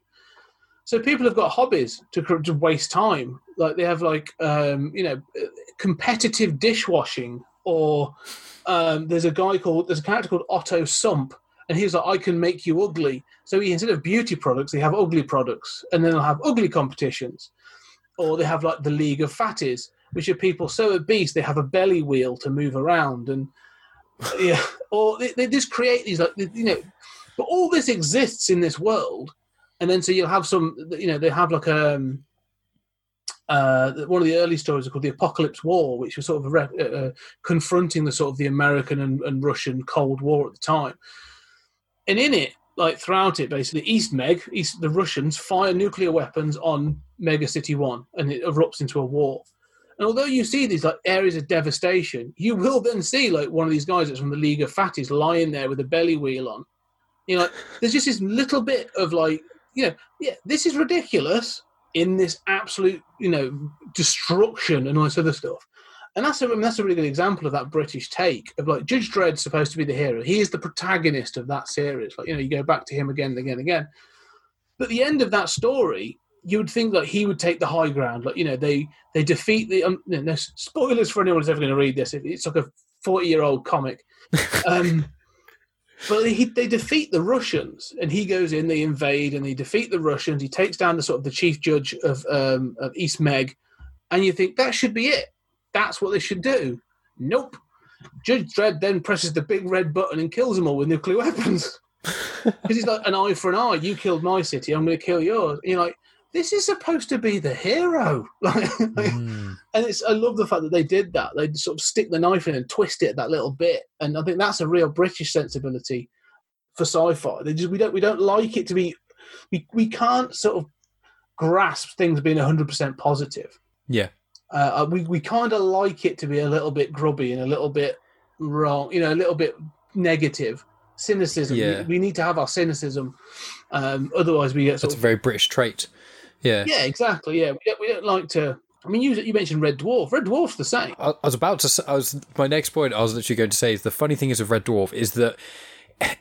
So people have got hobbies to, to waste time. Like they have like, um, you know, competitive dishwashing, or um, there's a guy called, there's a character called Otto Sump, and he's like, I can make you ugly. So he, instead of beauty products, they have ugly products, and then they'll have ugly competitions. Or they have like the League of Fatties, which are people so obese, they have a belly wheel to move around. And yeah, or they, they just create these like, you know, but all this exists in this world. And then so you'll have some, you know, they have like a, um, uh, one of the early stories called The Apocalypse War, which was sort of re- uh, confronting the sort of the American and, and Russian Cold War at the time. And in it, like throughout it, basically, East Meg, East, the Russians fire nuclear weapons on Mega City One, and it erupts into a war. And although you see these like areas of devastation, you will then see like one of these guys that's from the League of Fatties lying there with a belly wheel on. You know, like, there's just this little bit of like, you know, yeah, this is ridiculous in this absolute, you know, destruction and all this other stuff. And that's a, I mean, that's a really good example of that British take of like Judge Dredd's supposed to be the hero. He is the protagonist of that series. Like, you know, you go back to him again and again and again. But at the end of that story, you would think that like, he would take the high ground. Like, you know, they, they defeat the... Um, you know, spoilers for anyone who's ever going to read this. It's like a forty-year-old comic. Um But he, they defeat the Russians, and he goes in, they invade, and they defeat the Russians. He takes down the sort of the chief judge of, um, of East Meg, and you think, that should be it. That's what they should do. Nope. Judge Dredd then presses the big red button and kills them all with nuclear weapons. Because he's like, an eye for an eye. You killed my city, I'm going to kill yours. And you're like, this is supposed to be the hero. Like, mm. And it's, I love the fact that they did that. They sort of stick the knife in and twist it that little bit. And I think that's a real British sensibility for sci-fi. They just, we don't we don't like it to be... We, we can't sort of grasp things being one hundred percent positive. Yeah. Uh, we we kind of like it to be a little bit grubby and a little bit wrong, you know, a little bit negative. Cynicism. Yeah. We, we need to have our cynicism. Um, otherwise we get... That's of, a very British trait. Yeah. Yeah, exactly. Yeah, we don't, we don't like to. I mean, you you mentioned Red Dwarf. Red Dwarf's the same. I, I was about to. I was my next point. I was literally going to say is the funny thing is of Red Dwarf is that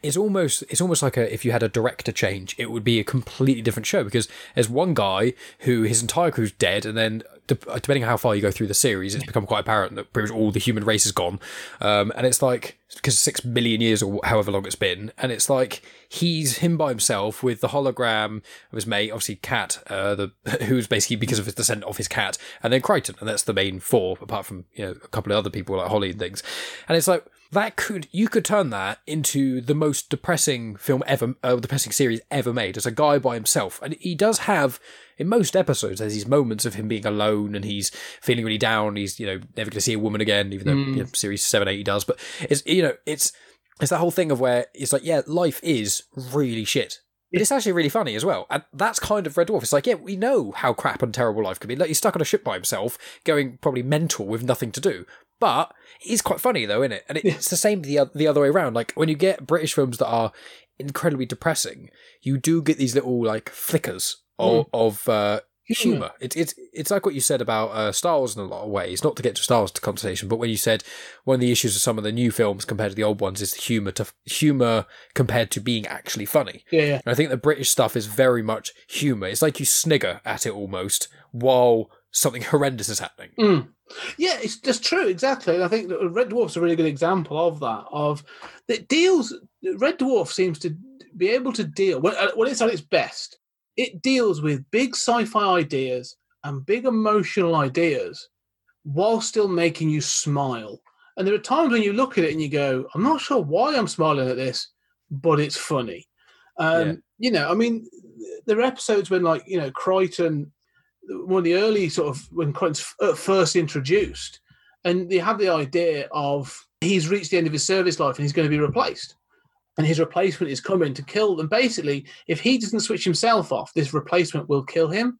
it's almost it's almost like a, if you had a director change, it would be a completely different show, because there's one guy who his entire crew's dead, and then depending on how far you go through the series, it's become quite apparent that pretty much all the human race is gone, um, and it's like because six million years or however long it's been, and it's like he's him by himself with the hologram of his mate, obviously Cat, uh, the who's basically because of his descent of his cat, and then Crichton, and that's the main four, apart from you know a couple of other people like Holly and things, and it's like. That could you could turn that into the most depressing film ever, uh, depressing series ever made. As a guy by himself, and he does have in most episodes there's these moments of him being alone and he's feeling really down. He's you know never going to see a woman again, even though mm. you know, series seven eight he does. But it's you know it's it's that whole thing of where it's like yeah, life is really shit. But it's actually really funny as well. And that's kind of Red Dwarf. It's like, yeah, we know how crap and terrible life could be. Like, he's stuck on a ship by himself, going probably mental with nothing to do. But it's quite funny though, isn't it? And it's the same the the other way around. Like when you get British films that are incredibly depressing, you do get these little like flickers of, mm. of uh, humour. It's it's it's like what you said about uh, Star Wars in a lot of ways. Not to get to Star Wars conversation, but when you said one of the issues of some of the new films compared to the old ones is the humour to humour compared to being actually funny. Yeah, yeah. And I think the British stuff is very much humour. It's like you snigger at it almost while something horrendous is happening. Mm. Yeah, it's just true, exactly. And I think that Red Dwarf's a really good example of that. Of that deals, Red Dwarf seems to be able to deal when, when it's at its best. It deals with big sci-fi ideas and big emotional ideas while still making you smile. And there are times when you look at it and you go, "I'm not sure why I'm smiling at this, but it's funny." Um, yeah. You know, I mean, there are episodes when, like, you know, Crichton. One of the early sort of when Crichton's first introduced, and they have the idea of he's reached the end of his service life and he's going to be replaced, and his replacement is coming to kill them. Basically, if he doesn't switch himself off, this replacement will kill him.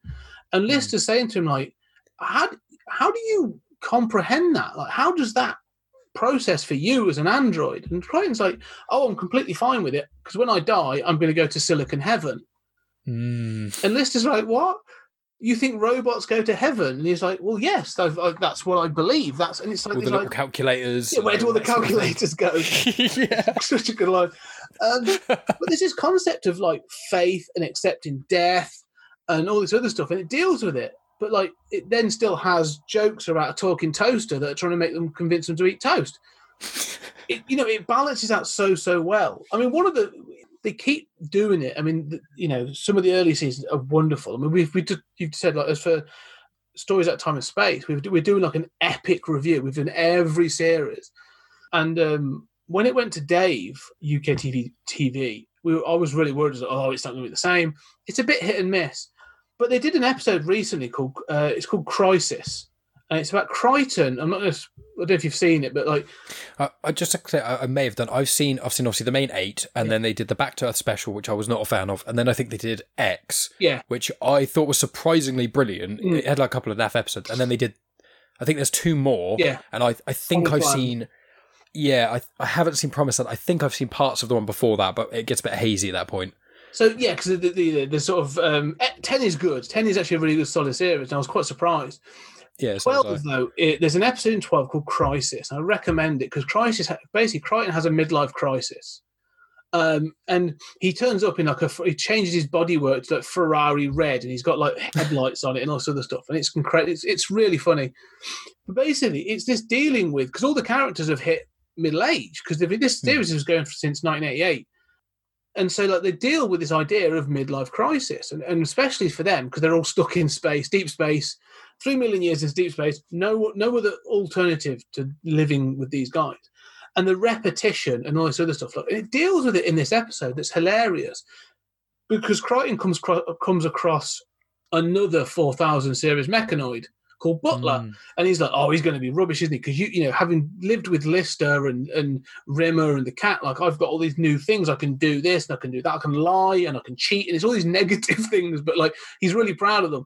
And Lister's saying to him, like, how how do you comprehend that? Like, how does that process for you as an android? And Crichton's like, oh, I'm completely fine with it because when I die, I'm going to go to Silicon Heaven. Mm. And Lister's like, what? You think robots go to heaven? And he's like, well, yes, I've, I, that's what I believe. That's and it's like all the little like, calculators. Yeah, where do all the calculators go? Yeah. Such a good line. Um, but there's this concept of like faith and accepting death and all this other stuff, and it deals with it. But like, it then still has jokes about a talking toaster that are trying to make them convince them to eat toast. It, you know, it balances out so so well. I mean, one of the They keep doing it. I mean, you know, some of the early seasons are wonderful. I mean, we've we just, you've said like as for Stories Out of Time and Space, we've, we're doing like an epic review. We've done every series, and um, when it went to Dave U K T V, T V, we were, I was really worried. Like, oh, it's not going to be the same. It's a bit hit and miss. But they did an episode recently called uh, it's called Crisis, and it's about Crichton. I'm not going to. I don't know if you've seen it, but like, uh, I just I may have done. I've seen, I've seen obviously the main eight, and yeah. then they did the Back to Earth special, which I was not a fan of, and then I think they did X, yeah, which I thought was surprisingly brilliant. Mm. It had like a couple of naff episodes, and then they did. I think there's two more, yeah, and I I think All I've plan. seen, yeah, I I haven't seen Promised Land. I think I've seen parts of the one before that, but it gets a bit hazy at that point. So yeah, because the the, the the sort of um, ten is good. Ten is actually a really good solid series, and I was quite surprised. Yeah, twelve, though, it, there's an episode in twelve called Crisis. I recommend it because Crisis, basically, Crichton has a midlife crisis. Um, and he turns up in like a, he changes his bodywork to like Ferrari red, and he's got like headlights on it and all this other stuff. And it's incredible. It's, it's really funny. But basically, it's this dealing with, because all the characters have hit middle age, because this series is going for, since nineteen eighty-eight. And so, like, they deal with this idea of midlife crisis, and, and especially for them, because they're all stuck in space, deep space, three million years is deep space, no no other alternative to living with these guys. And the repetition and all this other stuff. Like, and it deals with it in this episode that's hilarious, because Crichton comes, comes across another four thousand series mechanoid called Butler. Mm. And he's like, oh, he's going to be rubbish, isn't he? Because, you you know, having lived with Lister and, and Rimmer and the cat, like, I've got all these new things. I can do this and I can do that. I can lie and I can cheat. And it's all these negative things, but, like, he's really proud of them.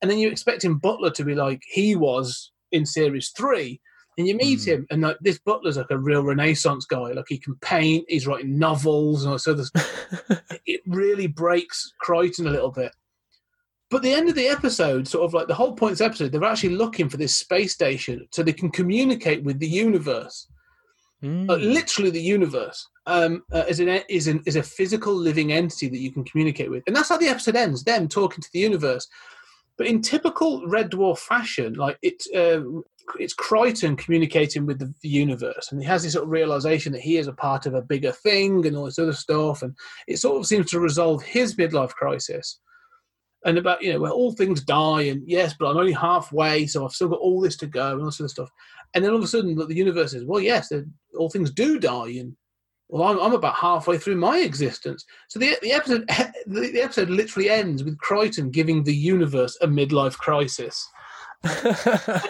And then you expect him Butler to be like he was in series three. And you meet mm. him, and, like, this Butler's like a real Renaissance guy. Like, he can paint. He's writing novels and all this other stuff. It really breaks Crichton a little bit. But the end of the episode, sort of like the whole point of the episode, they're actually looking for this space station so they can communicate with the universe. Mm. Uh, literally, the universe um, uh, is, an, is, an, is a physical living entity that you can communicate with. And that's how the episode ends, them talking to the universe. But in typical Red Dwarf fashion, like it, uh, it's Crichton communicating with the, the universe. And he has this sort of realization that he is a part of a bigger thing and all this other stuff. And it sort of seems to resolve his midlife crisis. And about, you know, where all things die, and yes, but I'm only halfway, so I've still got all this to go, and all this sort of stuff. And then all of a sudden, look, the universe says, well, yes, all things do die, and well, I'm, I'm about halfway through my existence. So the the episode the episode literally ends with Crichton giving the universe a midlife crisis. And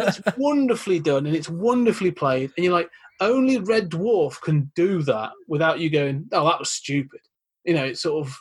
it's wonderfully done, and it's wonderfully played, and you're like, only Red Dwarf can do that without you going, oh, that was stupid. You know, it's sort of.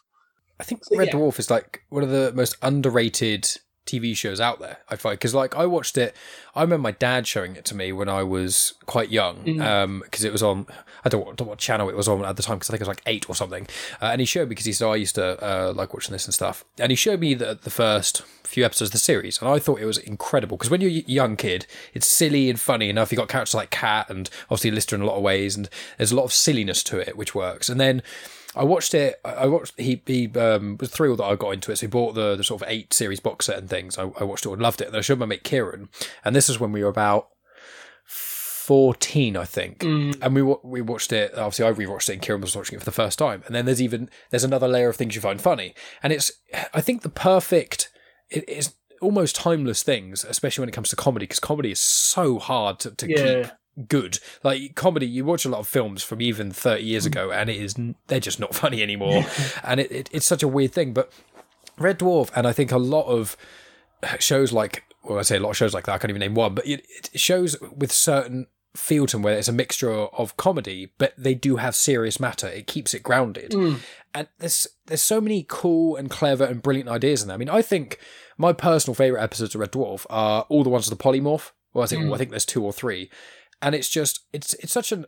I think Red yeah. Dwarf is like one of the most underrated T V shows out there, I find, because like I watched it, I remember my dad showing it to me when I was quite young, because mm. um, it was on, I don't, don't know what channel it was on at the time, because I think it was like eight or something, uh, and he showed me, because he said, I used to uh, like watching this and stuff, and he showed me the, the first few episodes of the series, and I thought it was incredible, because when you're a young kid, it's silly and funny enough, you've got characters like Cat, and obviously Lister in a lot of ways, and there's a lot of silliness to it, which works, and then I watched it, I watched, he, he um, was thrilled that I got into it, so he bought the, the sort of eight series box set and things. I, I watched it and loved it, and I showed my mate Kieran, and this is when we were about fourteen, I think, mm. and we we watched it, obviously I rewatched it, and Kieran was watching it for the first time, and then there's even, there's another layer of things you find funny, and it's, I think the perfect, it is almost timeless things, especially when it comes to comedy, because comedy is so hard to, to yeah. keep good. Like comedy, you watch a lot of films from even thirty years ago and it is, they're just not funny anymore. And it, it it's such a weird thing. But Red Dwarf, and I think a lot of shows like, well, I say a lot of shows like that, I can't even name one, but it, it shows with certain feel to them where it's a mixture of comedy, but they do have serious matter. It keeps it grounded. Mm. And there's there's so many cool and clever and brilliant ideas in there. I mean, I think my personal favourite episodes of Red Dwarf are all the ones with the polymorph. Well, I think, mm. well, I think there's two or three. And it's just, it's it's such an,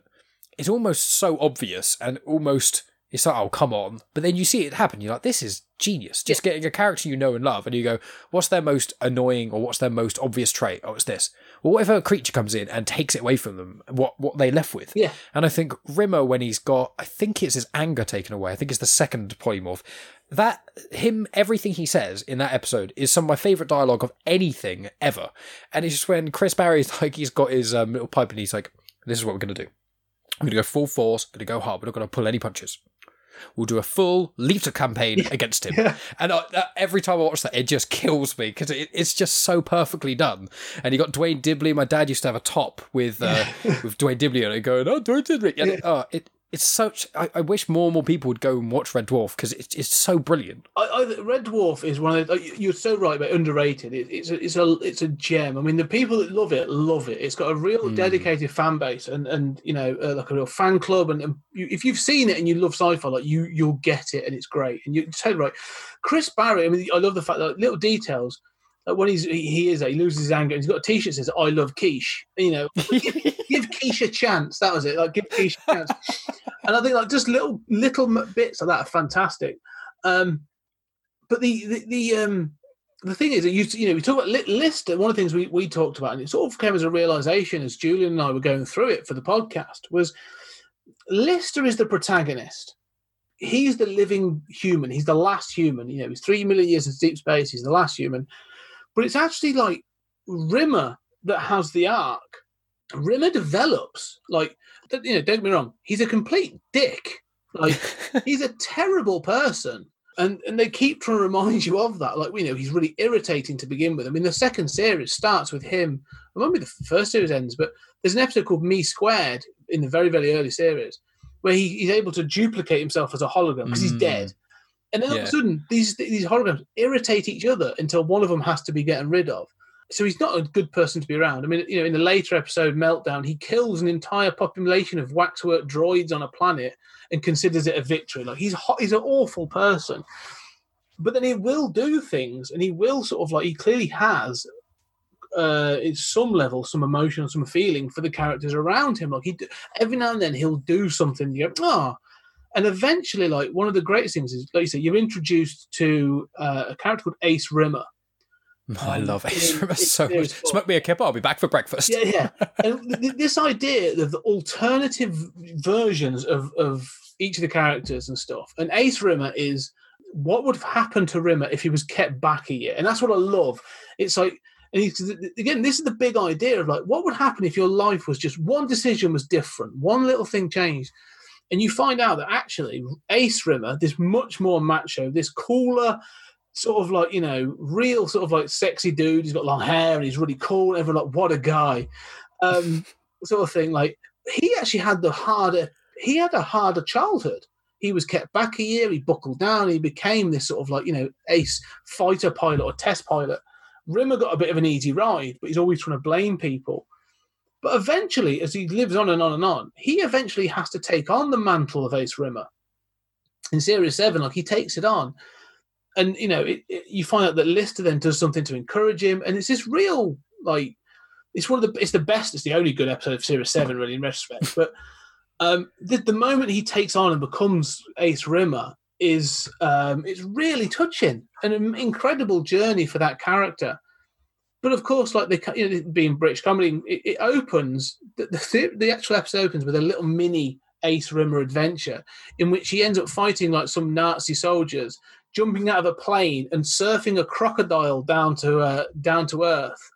it's almost so obvious and almost, it's like, oh, come on. But then you see it happen. You're like, this is genius. Just yeah. getting a character you know and love. And you go, what's their most annoying or what's their most obvious trait? Oh, it's this. Well, what if a creature comes in and takes it away from them, what, what they're left with? Yeah. And I think Rimmer, when he's got, I think it's his anger taken away. I think it's the second polymorph. That, him, everything he says in that episode is some of my favourite dialogue of anything ever. And it's just when Chris Barry's like, he's got his um, little pipe and he's like, this is what we're going to do. I'm going to go full force, going to go hard. We're not going to pull any punches. We'll do a full leader campaign yeah. against him. Yeah. And I, uh, every time I watch that, it just kills me because it, it's just so perfectly done. And you got Dwayne Dibley. My dad used to have a top with uh, with Dwayne Dibley on it going, oh, Dwayne Dibley. And, yeah. uh, it, It's such. I, I wish more and more people would go and watch Red Dwarf because it's it's so brilliant. I, I, Red Dwarf is one of the, you're so right, but underrated. It, it's a, it's a it's a gem. I mean, the people that love it love it. It's got a real mm. dedicated fan base and and you know uh, like a real fan club. And, and you, if you've seen it and you love sci-fi, like you you'll get it and it's great. And you're totally right. Chris Barry. I mean, I love the fact that like, little details. Like when he's he, he is, he loses his anger and he's got a T-shirt that says "I love quiche." You know, give, give quiche a chance. That was it. Like give quiche a chance. And I think like just little little bits of that are fantastic. Um, but the the the, um, the thing is that you you know we talk about Lister. One of the things we we talked about, and it sort of came as a realization as Julian and I were going through it for the podcast, was Lister is the protagonist. He's the living human. He's the last human. You know, he's three million years in deep space. He's the last human. But it's actually like Rimmer that has the arc. Rimmer develops, like, you know, don't get me wrong, he's a complete dick. Like, he's a terrible person. And and they keep trying to remind you of that. Like, you know, he's really irritating to begin with. I mean, the second series starts with him. I remember the first series ends, but there's an episode called Me Squared in the very, very early series where he, he's able to duplicate himself as a hologram because mm. he's dead. And then all yeah. of a sudden, these these holograms irritate each other until one of them has to be getting rid of. So he's not a good person to be around. I mean, you know, in the later episode, Meltdown, he kills an entire population of waxwork droids on a planet and considers it a victory. Like, he's hot, he's an awful person. But then he will do things, and he will sort of, like, he clearly has, uh, at some level, some emotion, some feeling for the characters around him. Like, he every now and then he'll do something, you go, ah. Oh. And eventually, like, one of the greatest things is, like you say, you're introduced to uh, a character called Ace Rimmer. Oh, I love Ace in, Rimmer in so much. Four. Smoke me a kipper, I'll be back for breakfast. Yeah, yeah. And th- this idea of the alternative versions of, of each of the characters and stuff. And Ace Rimmer is what would have happened to Rimmer if he was kept back a year. And that's what I love. It's like, and he, again, this is the big idea of, like, what would happen if your life was just one decision was different, one little thing changed. And you find out that actually Ace Rimmer, this much more macho, this cooler, sort of like, you know, real sort of like sexy dude. He's got long hair and he's really cool. And everyone's like, what a guy, um, sort of thing. Like he actually had the harder, he had a harder childhood. He was kept back a year. He buckled down. He became this sort of like, you know, ace fighter pilot or test pilot. Rimmer got a bit of an easy ride, but he's always trying to blame people. But eventually, as he lives on and on and on, he eventually has to take on the mantle of Ace Rimmer. In Series seven, like, he takes it on. and you know, it, it, you find out that Lister then does something to encourage him, and it's this real like it's one of the it's the best, it's the only good episode of Series Seven, really, in retrospect. But um, the, the moment he takes on and becomes Ace Rimmer is um, it's really touching, and an incredible journey for that character. But of course, like they, you know, being British comedy, it, it opens the, the the actual episode opens with a little mini Ace Rimmer adventure in which he ends up fighting like some Nazi soldiers, jumping out of a plane and surfing a crocodile down to uh, down to earth.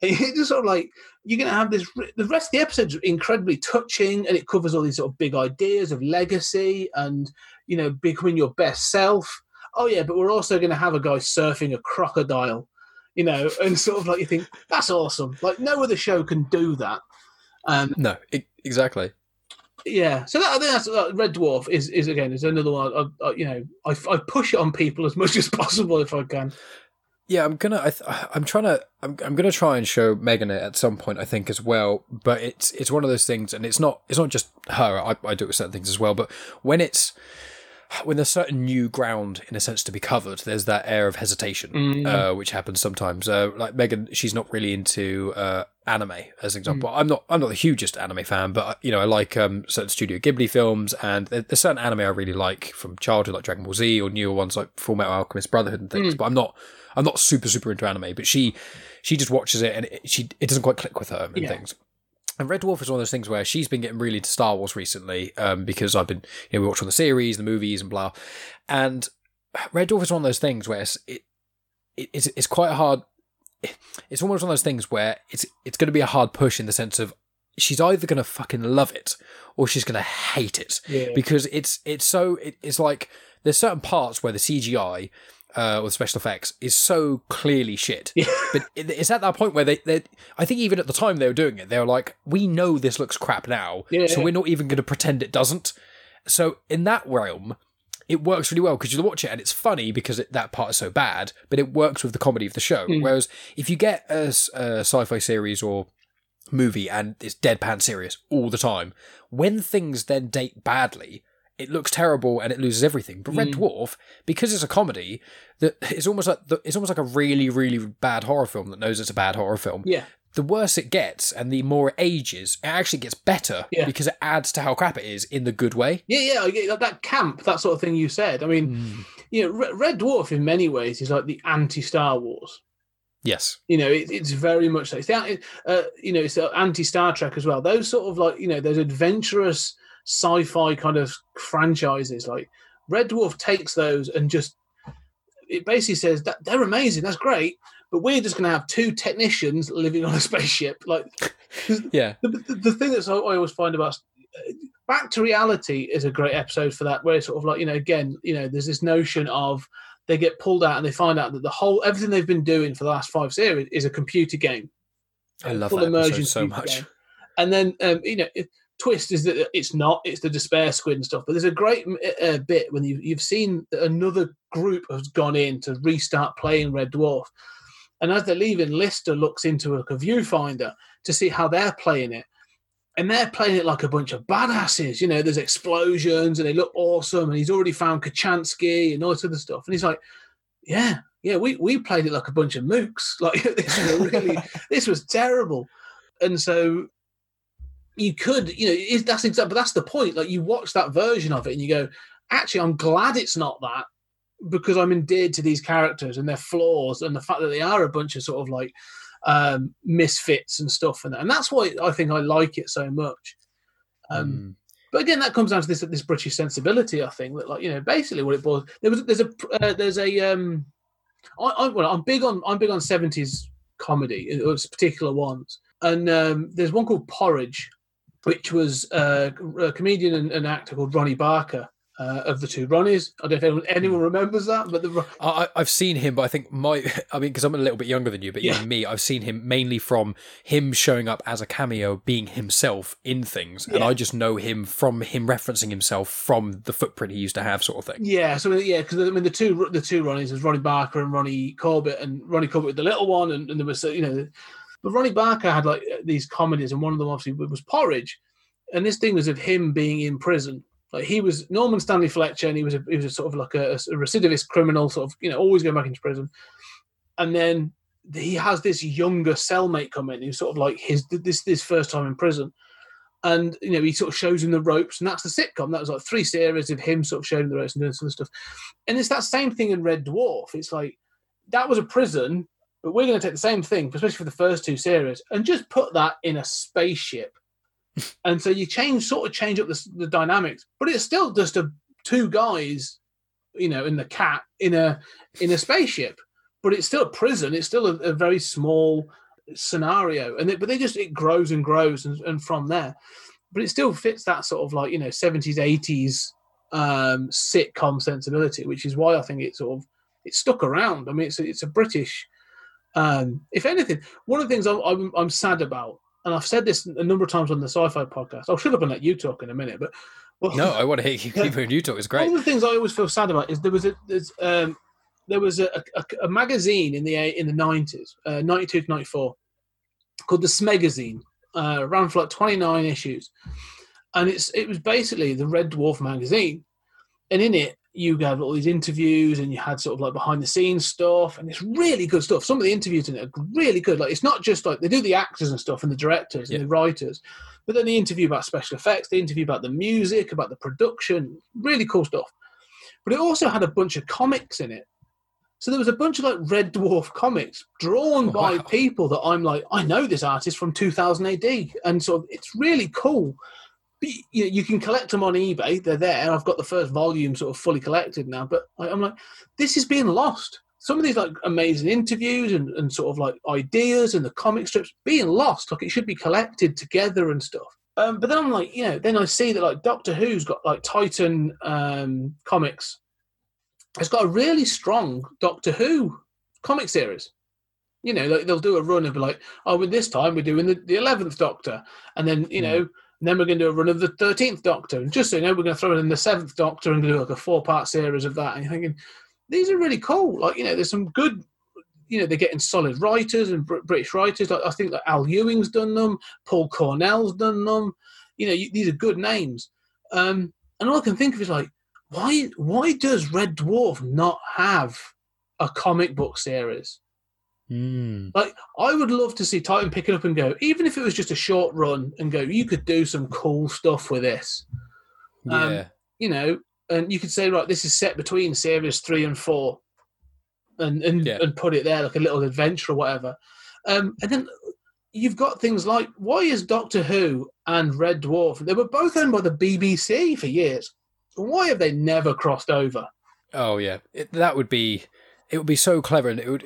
It's just sort of like you're going to have this. The rest of the episode's incredibly touching, and it covers all these sort of big ideas of legacy and, you know, becoming your best self. Oh yeah, but we're also going to have a guy surfing a crocodile, you know, and sort of like you think that's awesome. Like no other show can do that. Um, no, it, exactly. Yeah, so that, I think that's uh, Red Dwarf is, is again is another one. I, I, you know, I, I push it on people as much as possible if I can. Yeah, I'm gonna. I th- I'm trying to. I'm, I'm gonna try and show Megan it at some point, I think, as well. But it's it's one of those things, and it's not it's not just her. I, I do it with certain things as well. But when it's when there's certain new ground, in a sense, to be covered, there's that air of hesitation, mm-hmm. uh, which happens sometimes. Uh, like Megan, she's not really into uh, anime, as an example. Mm. I'm not I'm not the hugest anime fan, but you know, I like um, certain Studio Ghibli films, and there's certain anime I really like from childhood, like Dragon Ball Z, or newer ones like Full Metal Alchemist Brotherhood and things. Mm. But I'm not. I'm not super, super into anime, but she she just watches it and it, she it doesn't quite click with her and yeah. things. And Red Dwarf is one of those things where she's been getting really into Star Wars recently um, because I've been, you know, we watch all the series, the movies and blah. And Red Dwarf is one of those things where it's, it, it, it's, it's quite hard. It's almost one of those things where it's it's going to be a hard push in the sense of she's either going to fucking love it or she's going to hate it yeah. because it's, it's so, it, it's like there's certain parts where the C G I... Uh, with special effects is so clearly shit, yeah. but it's at that point where they, I think even at the time they were doing it, they were like, we know this looks crap now, yeah, so yeah. we're not even going to pretend it doesn't. So in that realm, it works really well because you watch it and it's funny because it, that part is so bad, but it works with the comedy of the show. Mm. Whereas if you get a, a sci-fi series or movie and it's deadpan serious all the time, when things then date badly, it looks terrible and it loses everything. But Red mm. Dwarf, because it's a comedy, that it's almost like the, it's almost like a really, really bad horror film that knows it's a bad horror film. Yeah. The worse it gets and the more it ages, it actually gets better yeah. because it adds to how crap it is in the good way. Yeah, yeah, that camp, that sort of thing you said. I mean, mm. you know, Red Dwarf in many ways is like the anti-Star Wars. Yes. You know, it, it's very much like, it's the, uh, you know, it's the anti-Star Trek as well. Those sort of like, you know, those adventurous sci-fi kind of franchises like Red Dwarf takes those and just it basically says that they're amazing, that's great, but we're just going to have two technicians living on a spaceship. Like, yeah, the, the, the thing that's I always find about Back to Reality is a great episode for that, where it's sort of like, you know, again, you know, there's this notion of they get pulled out and they find out that the whole everything they've been doing for the last five series is a computer game. I love that episode so much. Game. And then um, you know. It, twist is that it's not it's the Despair Squid and stuff, but there's a great uh, bit when you, you've seen that another group has gone in to restart playing Red Dwarf, and as they're leaving, Lister looks into a, a viewfinder to see how they're playing it, and they're playing it like a bunch of badasses, you know, there's explosions and they look awesome, and he's already found Kachansky and all this other stuff, and he's like, yeah yeah we, we played it like a bunch of mooks, like this was really this was terrible. And so you could, you know, is that's exactly, but that's the point. Like, you watch that version of it and you go, actually, I'm glad it's not that, because I'm endeared to these characters and their flaws and the fact that they are a bunch of sort of like um, misfits and stuff. And, and that's why I think I like it so much. Um, mm. But again, that comes down to this this British sensibility, I think, that, like, you know, basically what it boils. There was there's a uh, there's a um, I, I, well, I'm big on I'm big on seventies comedy, or particular ones, and um, there's one called Porridge, which was uh, a comedian and an actor called Ronnie Barker, uh, of the two Ronnies. I don't know if anyone, anyone remembers that, but the I, I've seen him, but I think my, I mean, because I'm a little bit younger than you, but yeah. even me, I've seen him mainly from him showing up as a cameo, being himself in things, yeah. and I just know him from him referencing himself from the footprint he used to have, sort of thing. Yeah, so yeah, because I mean, the two the two Ronnies is Ronnie Barker and Ronnie Corbett, and Ronnie Corbett with the little one, and, and there was, you know. But Ronnie Barker had like these comedies, and one of them obviously was Porridge, and this thing was of him being in prison Like he was Norman Stanley Fletcher, and he was a, he was a sort of like a, a recidivist criminal, sort of, you know, always going back into prison. And then he has this younger cellmate come in, who's sort of like his this this first time in prison, and you know he sort of shows him the ropes, and that's the sitcom. That was like three series of him sort of showing the ropes and doing some stuff. And it's that same thing in Red Dwarf. It's like that was a prison, but we're going to take the same thing, especially for the first two series, and just put that in a spaceship. And so you change, sort of change up the, the dynamics, but it's still just a two guys, you know, and the cat in a in a spaceship. But it's still a prison. It's still a, a very small scenario, and they, but they just it grows and grows, and, and from there. But it still fits that sort of like you know seventies, eighties um, sitcom sensibility, which is why I think it sort of it stuck around. I mean, it's a, it's a British. Um, if anything, one of the things I'm, I'm, I'm sad about. And I've said this a number of times on the Sci-Fi podcast. I'll shut up and let you talk in a minute. But well, no, I want to hear you. Keep hearing you talk. It's great. One of the things I always feel sad about is there was a um, there was a, a, a magazine in the in the nineties, uh, ninety-two to ninety-four, called the Smegazine. Uh, ran for like twenty-nine issues, and it's it was basically the Red Dwarf magazine. And in it, you had all these interviews, and you had sort of like behind the scenes stuff, and it's really good stuff. Some of the interviews in it are really good. Like, it's not just like they do the actors and stuff, and the directors and yeah. the writers, but then they interview about special effects, they interview about the music, about the production, really cool stuff. But it also had a bunch of comics in it. So there was a bunch of like Red Dwarf comics drawn oh, by wow. people that I'm like, I know this artist from two thousand A D, and sort of it's really cool. But you can collect them on eBay. They're there. I've got the first volume sort of fully collected now. But I'm like, this is being lost. Some of these like amazing interviews and, and sort of like ideas and the comic strips being lost. Like, it should be collected together and stuff. Um, but then I'm like, you know, then I see that like Doctor Who's got like Titan um, comics. It's got a really strong Doctor Who comic series. You know, like, they'll do a run of like, oh, with this time we're doing the, the eleventh Doctor. And then, you mm. know, and then we're going to do a run of the thirteenth Doctor. And just so you know, we're going to throw in the seventh Doctor and do like a four-part series of that. And you're thinking, these are really cool. Like, you know, there's some good, you know, they're getting solid writers and British writers. Like, I think like Al Ewing's done them. Paul Cornell's done them. You know, you, these are good names. Um, and all I can think of is like, why, why does Red Dwarf not have a comic book series? Mm. Like, I would love to see Titan pick it up and go, even if it was just a short run, and go, you could do some cool stuff with this. Yeah. Um, you know, and you could say, right, this is set between series three and four, and and, yeah. and put it there, like a little adventure or whatever. Um, and then you've got things like, why is Doctor Who and Red Dwarf, they were both owned by the B B C for years. Why have they never crossed over? Oh, yeah. It, that would be... It would be so clever, and it would.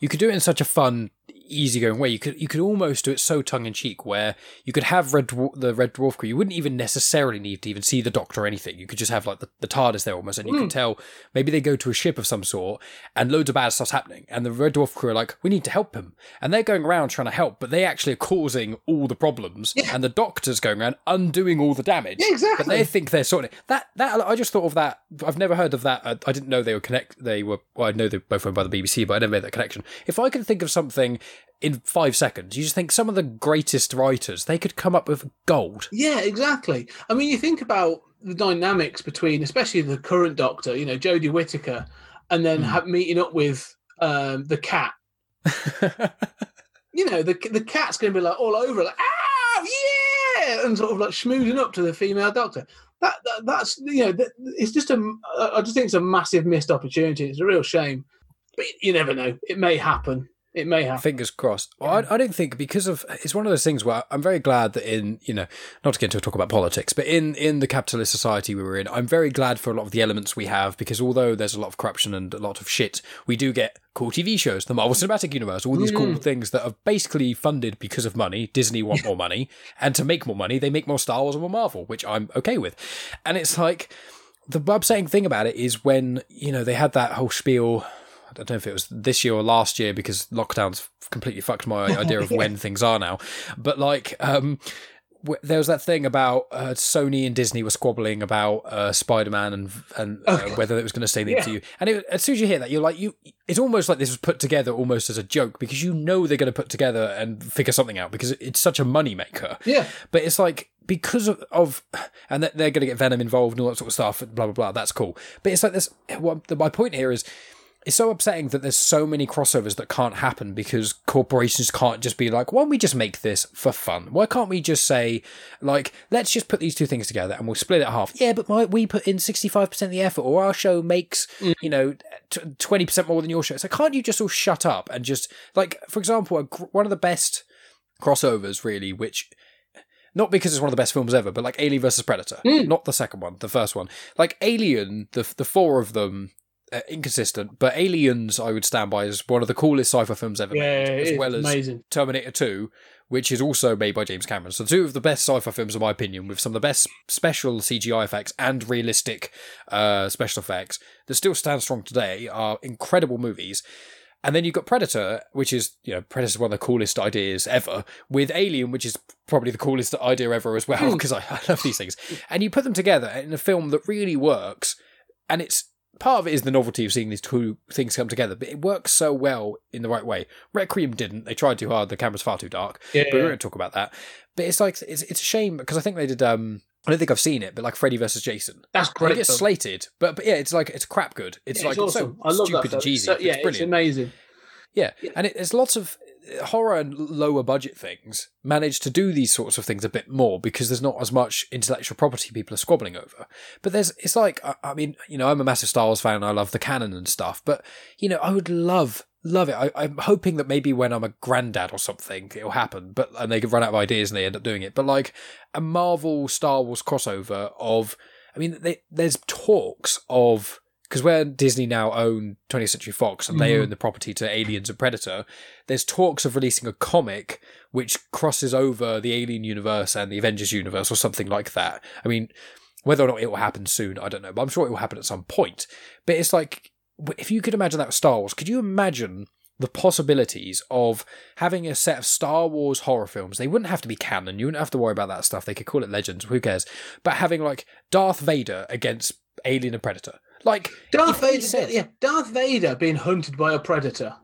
You could do it in such a fun, easygoing way. You could you could almost do it so tongue in cheek, where you could have Red Dwar- the Red Dwarf crew. You wouldn't even necessarily need to even see the Doctor or anything. You could just have like the, the TARDIS there almost, and you mm. can tell maybe they go to a ship of some sort, and loads of bad stuff's happening. And the Red Dwarf crew are like, we need to help him, and they're going around trying to help, but they actually are causing all the problems. Yeah. And the Doctor's going around undoing all the damage. Yeah, exactly. But they think they're sorting it. that. That I just thought of that. I've never heard of that. I, I didn't know they were connect. They were. Well, I know they're both owned by the B B C, but I never made that connection. If I could think of something in five seconds, you just think some of the greatest writers, they could come up with gold. Yeah, exactly. I mean, you think about the dynamics between, especially the current Doctor, you know, Jodie Whittaker, and then mm. have, meeting up with um, the cat. You know, the the cat's going to be like all over, like, ah, yeah, and sort of like schmoozing up to the female Doctor. That, that that's you know, that, it's just a. I just think it's a massive missed opportunity. It's a real shame, but you never know. It may happen. It may happen. Fingers crossed. Well, I, I don't think because of it's one of those things where I'm very glad that in you know not to get into a talk about politics, but in in the capitalist society we were in, I'm very glad for a lot of the elements we have, because although there's a lot of corruption and a lot of shit, we do get cool T V shows, the Marvel Cinematic Universe, all these mm. cool things that are basically funded because of money. Disney want more money, and to make more money, they make more Star Wars and more Marvel, which I'm okay with. And it's like the upsetting thing about it is when you know they had that whole spiel. I don't know if it was this year or last year, because lockdowns completely fucked my idea of yeah. when things are now. But like, um, w- there was that thing about uh, Sony and Disney were squabbling about uh, Spider-Man and and uh, okay. whether it was going to stay in the yeah. M C U. And it, as soon as you hear that, you're like, you. It's almost like this was put together almost as a joke, because you know they're going to put together and figure something out, because it's such a moneymaker. Yeah. But it's like because of, of and they're going to get Venom involved and all that sort of stuff, blah, blah, blah. That's cool. But it's like this, what, my point here is, it's so upsetting that there's so many crossovers that can't happen because corporations can't just be like, why don't we just make this for fun? Why can't we just say, like, let's just put these two things together and we'll split it half? Yeah, but my, we put in sixty-five percent of the effort, or our show makes, mm. you know, t- twenty percent more than your show. So can't you just all shut up and just, like, for example, a, one of the best crossovers, really, which... not because it's one of the best films ever, but like Alien versus Predator. Mm. Not the second one, the first one. Like Alien, the the four of them, uh, inconsistent, but Aliens I would stand by as one of the coolest sci-fi films ever yeah, made, as well as amazing. Terminator two, which is also made by James Cameron. So two of the best sci-fi films, in my opinion, with some of the best special C G I effects and realistic uh, special effects that still stand strong today are incredible movies. And then you've got Predator, which is, you know, Predator's one of the coolest ideas ever, with Alien, which is probably the coolest idea ever as well, because I, I love these things. And you put them together in a film that really works, and it's part of it is the novelty of seeing these two things come together, but it works so well in the right way. Requiem didn't. They tried too hard. The camera's far too dark. Yeah, but yeah. We're going to talk about that. But it's like, it's, it's a shame, because I think they did... Um, I don't think I've seen it, but like Freddy versus Jason. That's great. It gets slated, but, but yeah, it's like, it's crap good. It's yeah, like it's awesome. so I love stupid and cheesy. So, yeah, it's brilliant. It's amazing. Yeah, yeah. And it, there's lots of horror and lower budget things manage to do these sorts of things a bit more because there's not as much intellectual property people are squabbling over. But there's, it's like, I, I mean, you know, I'm a massive Star Wars fan. I love the canon and stuff, but you know, I would love... Love it. I, I'm hoping that maybe when I'm a granddad or something, it'll happen. But and they can run out of ideas and they end up doing it. But like a Marvel Star Wars crossover of, I mean, they, there's talks of, because where Disney now own twentieth Century Fox and mm-hmm. they own the property to Aliens and Predator, there's talks of releasing a comic which crosses over the Alien universe and the Avengers universe or something like that. I mean, whether or not it will happen soon, I don't know, but I'm sure it will happen at some point. But it's like, if you could imagine that with Star Wars, could you imagine the possibilities of having a set of Star Wars horror films? They wouldn't have to be canon. You wouldn't have to worry about that stuff. They could call it Legends. Who cares? But having like Darth Vader against Alien and Predator. Like Darth Vader, says, yeah, Darth Vader being hunted by a predator.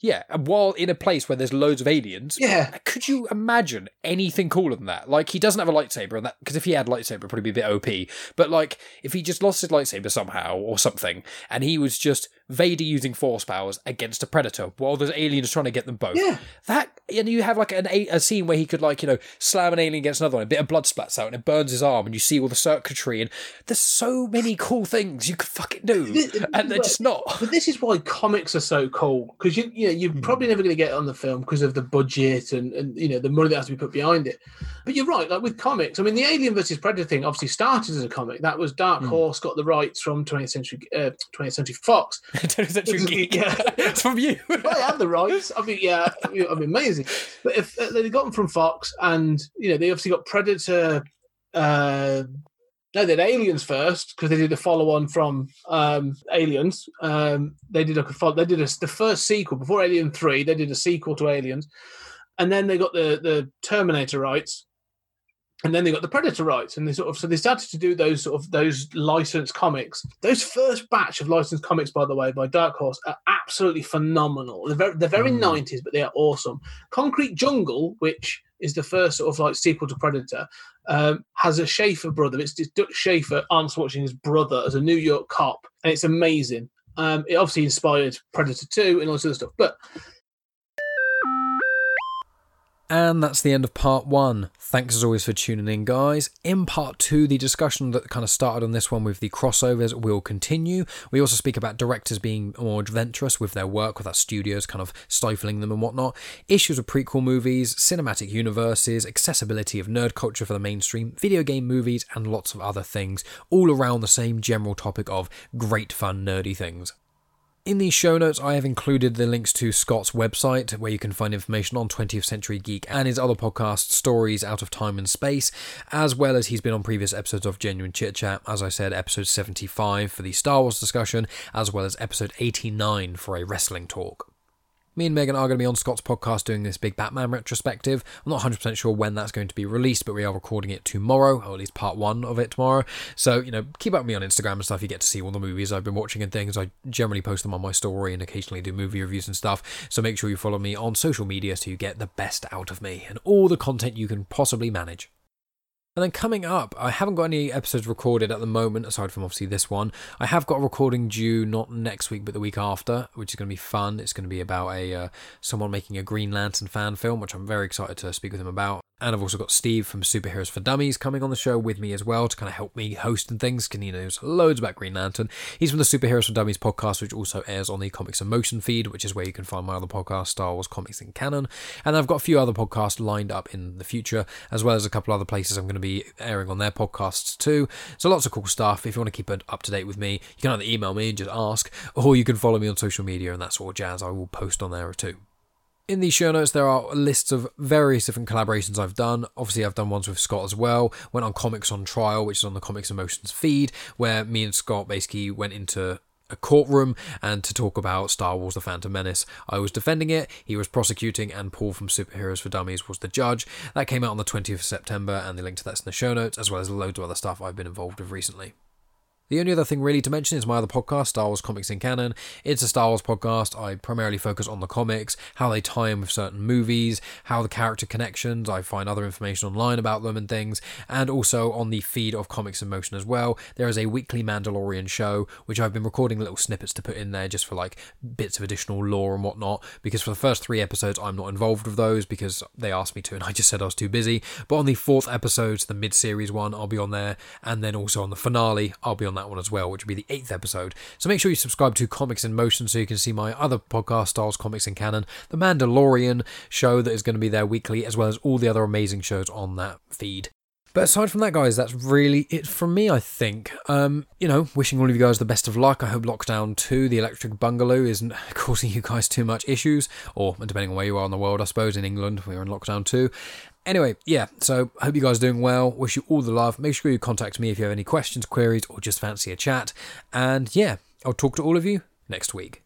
Yeah, and while in a place where there's loads of aliens, yeah. Could you imagine anything cooler than that? Like, he doesn't have a lightsaber, and that because if he had a lightsaber, it'd probably be a bit O P. But, like, if he just lost his lightsaber somehow or something, and he was just Vader using force powers against a predator while there's aliens trying to get them both. Yeah. That, and you have, like, an, a scene where he could, like, you know, slam an alien against another one, a bit of blood splats out, and it burns his arm, and you see all the circuitry, and there's so many cool things you could fucking do, this, and they're but, just not. But this is why comics are so cool, because you, you know, you're probably never going to get it on the film because of the budget and, and you know the money that has to be put behind it. But you're right, like with comics, I mean, the Alien versus Predator thing obviously started as a comic. That was Dark Horse got the rights from twentieth Century Fox. twentieth Century Geek. Yeah. It's from you. Well, they had the rights. I mean, yeah, it'd be I mean, amazing. But if uh, they'd gotten from Fox, and you know they obviously got Predator. Uh, No, they did Aliens first because they did a follow-on from um, Aliens. Um, they did a they did a, the first sequel before Alien Three. They did a sequel to Aliens, and then they got the the Terminator rights, and then they got the Predator rights, and they sort of so they started to do those sort of those licensed comics. Those first batch of licensed comics, by the way, by Dark Horse, are absolutely phenomenal. They're very, they're very mm. nineties, but they are awesome. Concrete Jungle, which is the first sort of like sequel to Predator. Um, has a Schaefer brother. It's, it's Dutch Schaefer, Arnold Schwarzenegger's brother, as a New York cop, and it's amazing. Um, it obviously inspired Predator two and all this other stuff. But and that's the end of part one. Thanks as always for tuning in, guys. In part two, the discussion that kind of started on this one with the crossovers will continue. We also speak about directors being more adventurous with their work, without studios kind of stifling them and whatnot. Issues of prequel movies, cinematic universes, accessibility of nerd culture for the mainstream, video game movies, and lots of other things, all around the same general topic of great fun, nerdy things. In the show notes, I have included the links to Scott's website, where you can find information on twentieth Century Geek and his other podcasts, Stories Out of Time and Space, as well as he's been on previous episodes of Genuine Chit Chat, as I said, episode seventy-five for the Star Wars discussion, as well as episode eighty-nine for a wrestling talk. Me and Megan are going to be on Scott's podcast doing this big Batman retrospective. I'm not one hundred percent sure when that's going to be released, but we are recording it tomorrow, or at least part one of it tomorrow. So, you know, keep up with me on Instagram and stuff. You get to see all the movies I've been watching and things. I generally post them on my story and occasionally do movie reviews and stuff. So make sure you follow me on social media so you get the best out of me and all the content you can possibly manage. And then coming up, I haven't got any episodes recorded at the moment, aside from obviously this one. I have got a recording due, not next week, but the week after, which is going to be fun. It's going to be about a uh, someone making a Green Lantern fan film, which I'm very excited to speak with him about. And I've also got Steve from Superheroes for Dummies coming on the show with me as well to kind of help me host and things. He knows loads about Green Lantern. He's from the Superheroes for Dummies podcast, which also airs on the Comics and Motion feed, which is where you can find my other podcast, Star Wars Comics and Canon. And I've got a few other podcasts lined up in the future, as well as a couple other places I'm going to be airing on their podcasts too. So lots of cool stuff. If you want to keep it up to date with me, you can either email me and just ask, or you can follow me on social media and that sort of jazz. I will post on there too. In the show notes, there are lists of various different collaborations I've done. Obviously, I've done ones with Scott as well. Went on Comics on Trial, which is on the Comics and Motions feed, where me and Scott basically went into a courtroom and to talk about Star Wars The Phantom Menace. I was defending it, he was prosecuting, and Paul from Superheroes for Dummies was the judge. That came out on the twentieth of September, and the link to that's in the show notes, as well as loads of other stuff I've been involved with recently. The only other thing really to mention is my other podcast, Star Wars Comics in Canon. It's a Star Wars podcast. I primarily focus on the comics, how they tie in with certain movies, how the character connections, I find other information online about them and things, and also on the feed of Comics in Motion as well. There is a weekly Mandalorian show, which I've been recording little snippets to put in there just for like bits of additional lore and whatnot, because for the first three episodes, I'm not involved with those because they asked me to and I just said I was too busy. But on the fourth episode, the mid-series one, I'll be on there, and then also on the finale, I'll be on that one as well, which will be the eighth episode. So make sure you subscribe to Comics in Motion so you can see my other podcast, Star Wars Comics in Canon, The Mandalorian show that is going to be there weekly, as well as all the other amazing shows on that feed. But aside from that, guys, that's really it from me, I think. Um, you know, wishing all of you guys the best of luck. I hope Lockdown two, the electric bungalow, isn't causing you guys too much issues, or depending on where you are in the world, I suppose. In England, we're in Lockdown two. Anyway, yeah, so hope you guys are doing well. Wish you all the love. Make sure you contact me if you have any questions, queries, or just fancy a chat. And yeah, I'll talk to all of you next week.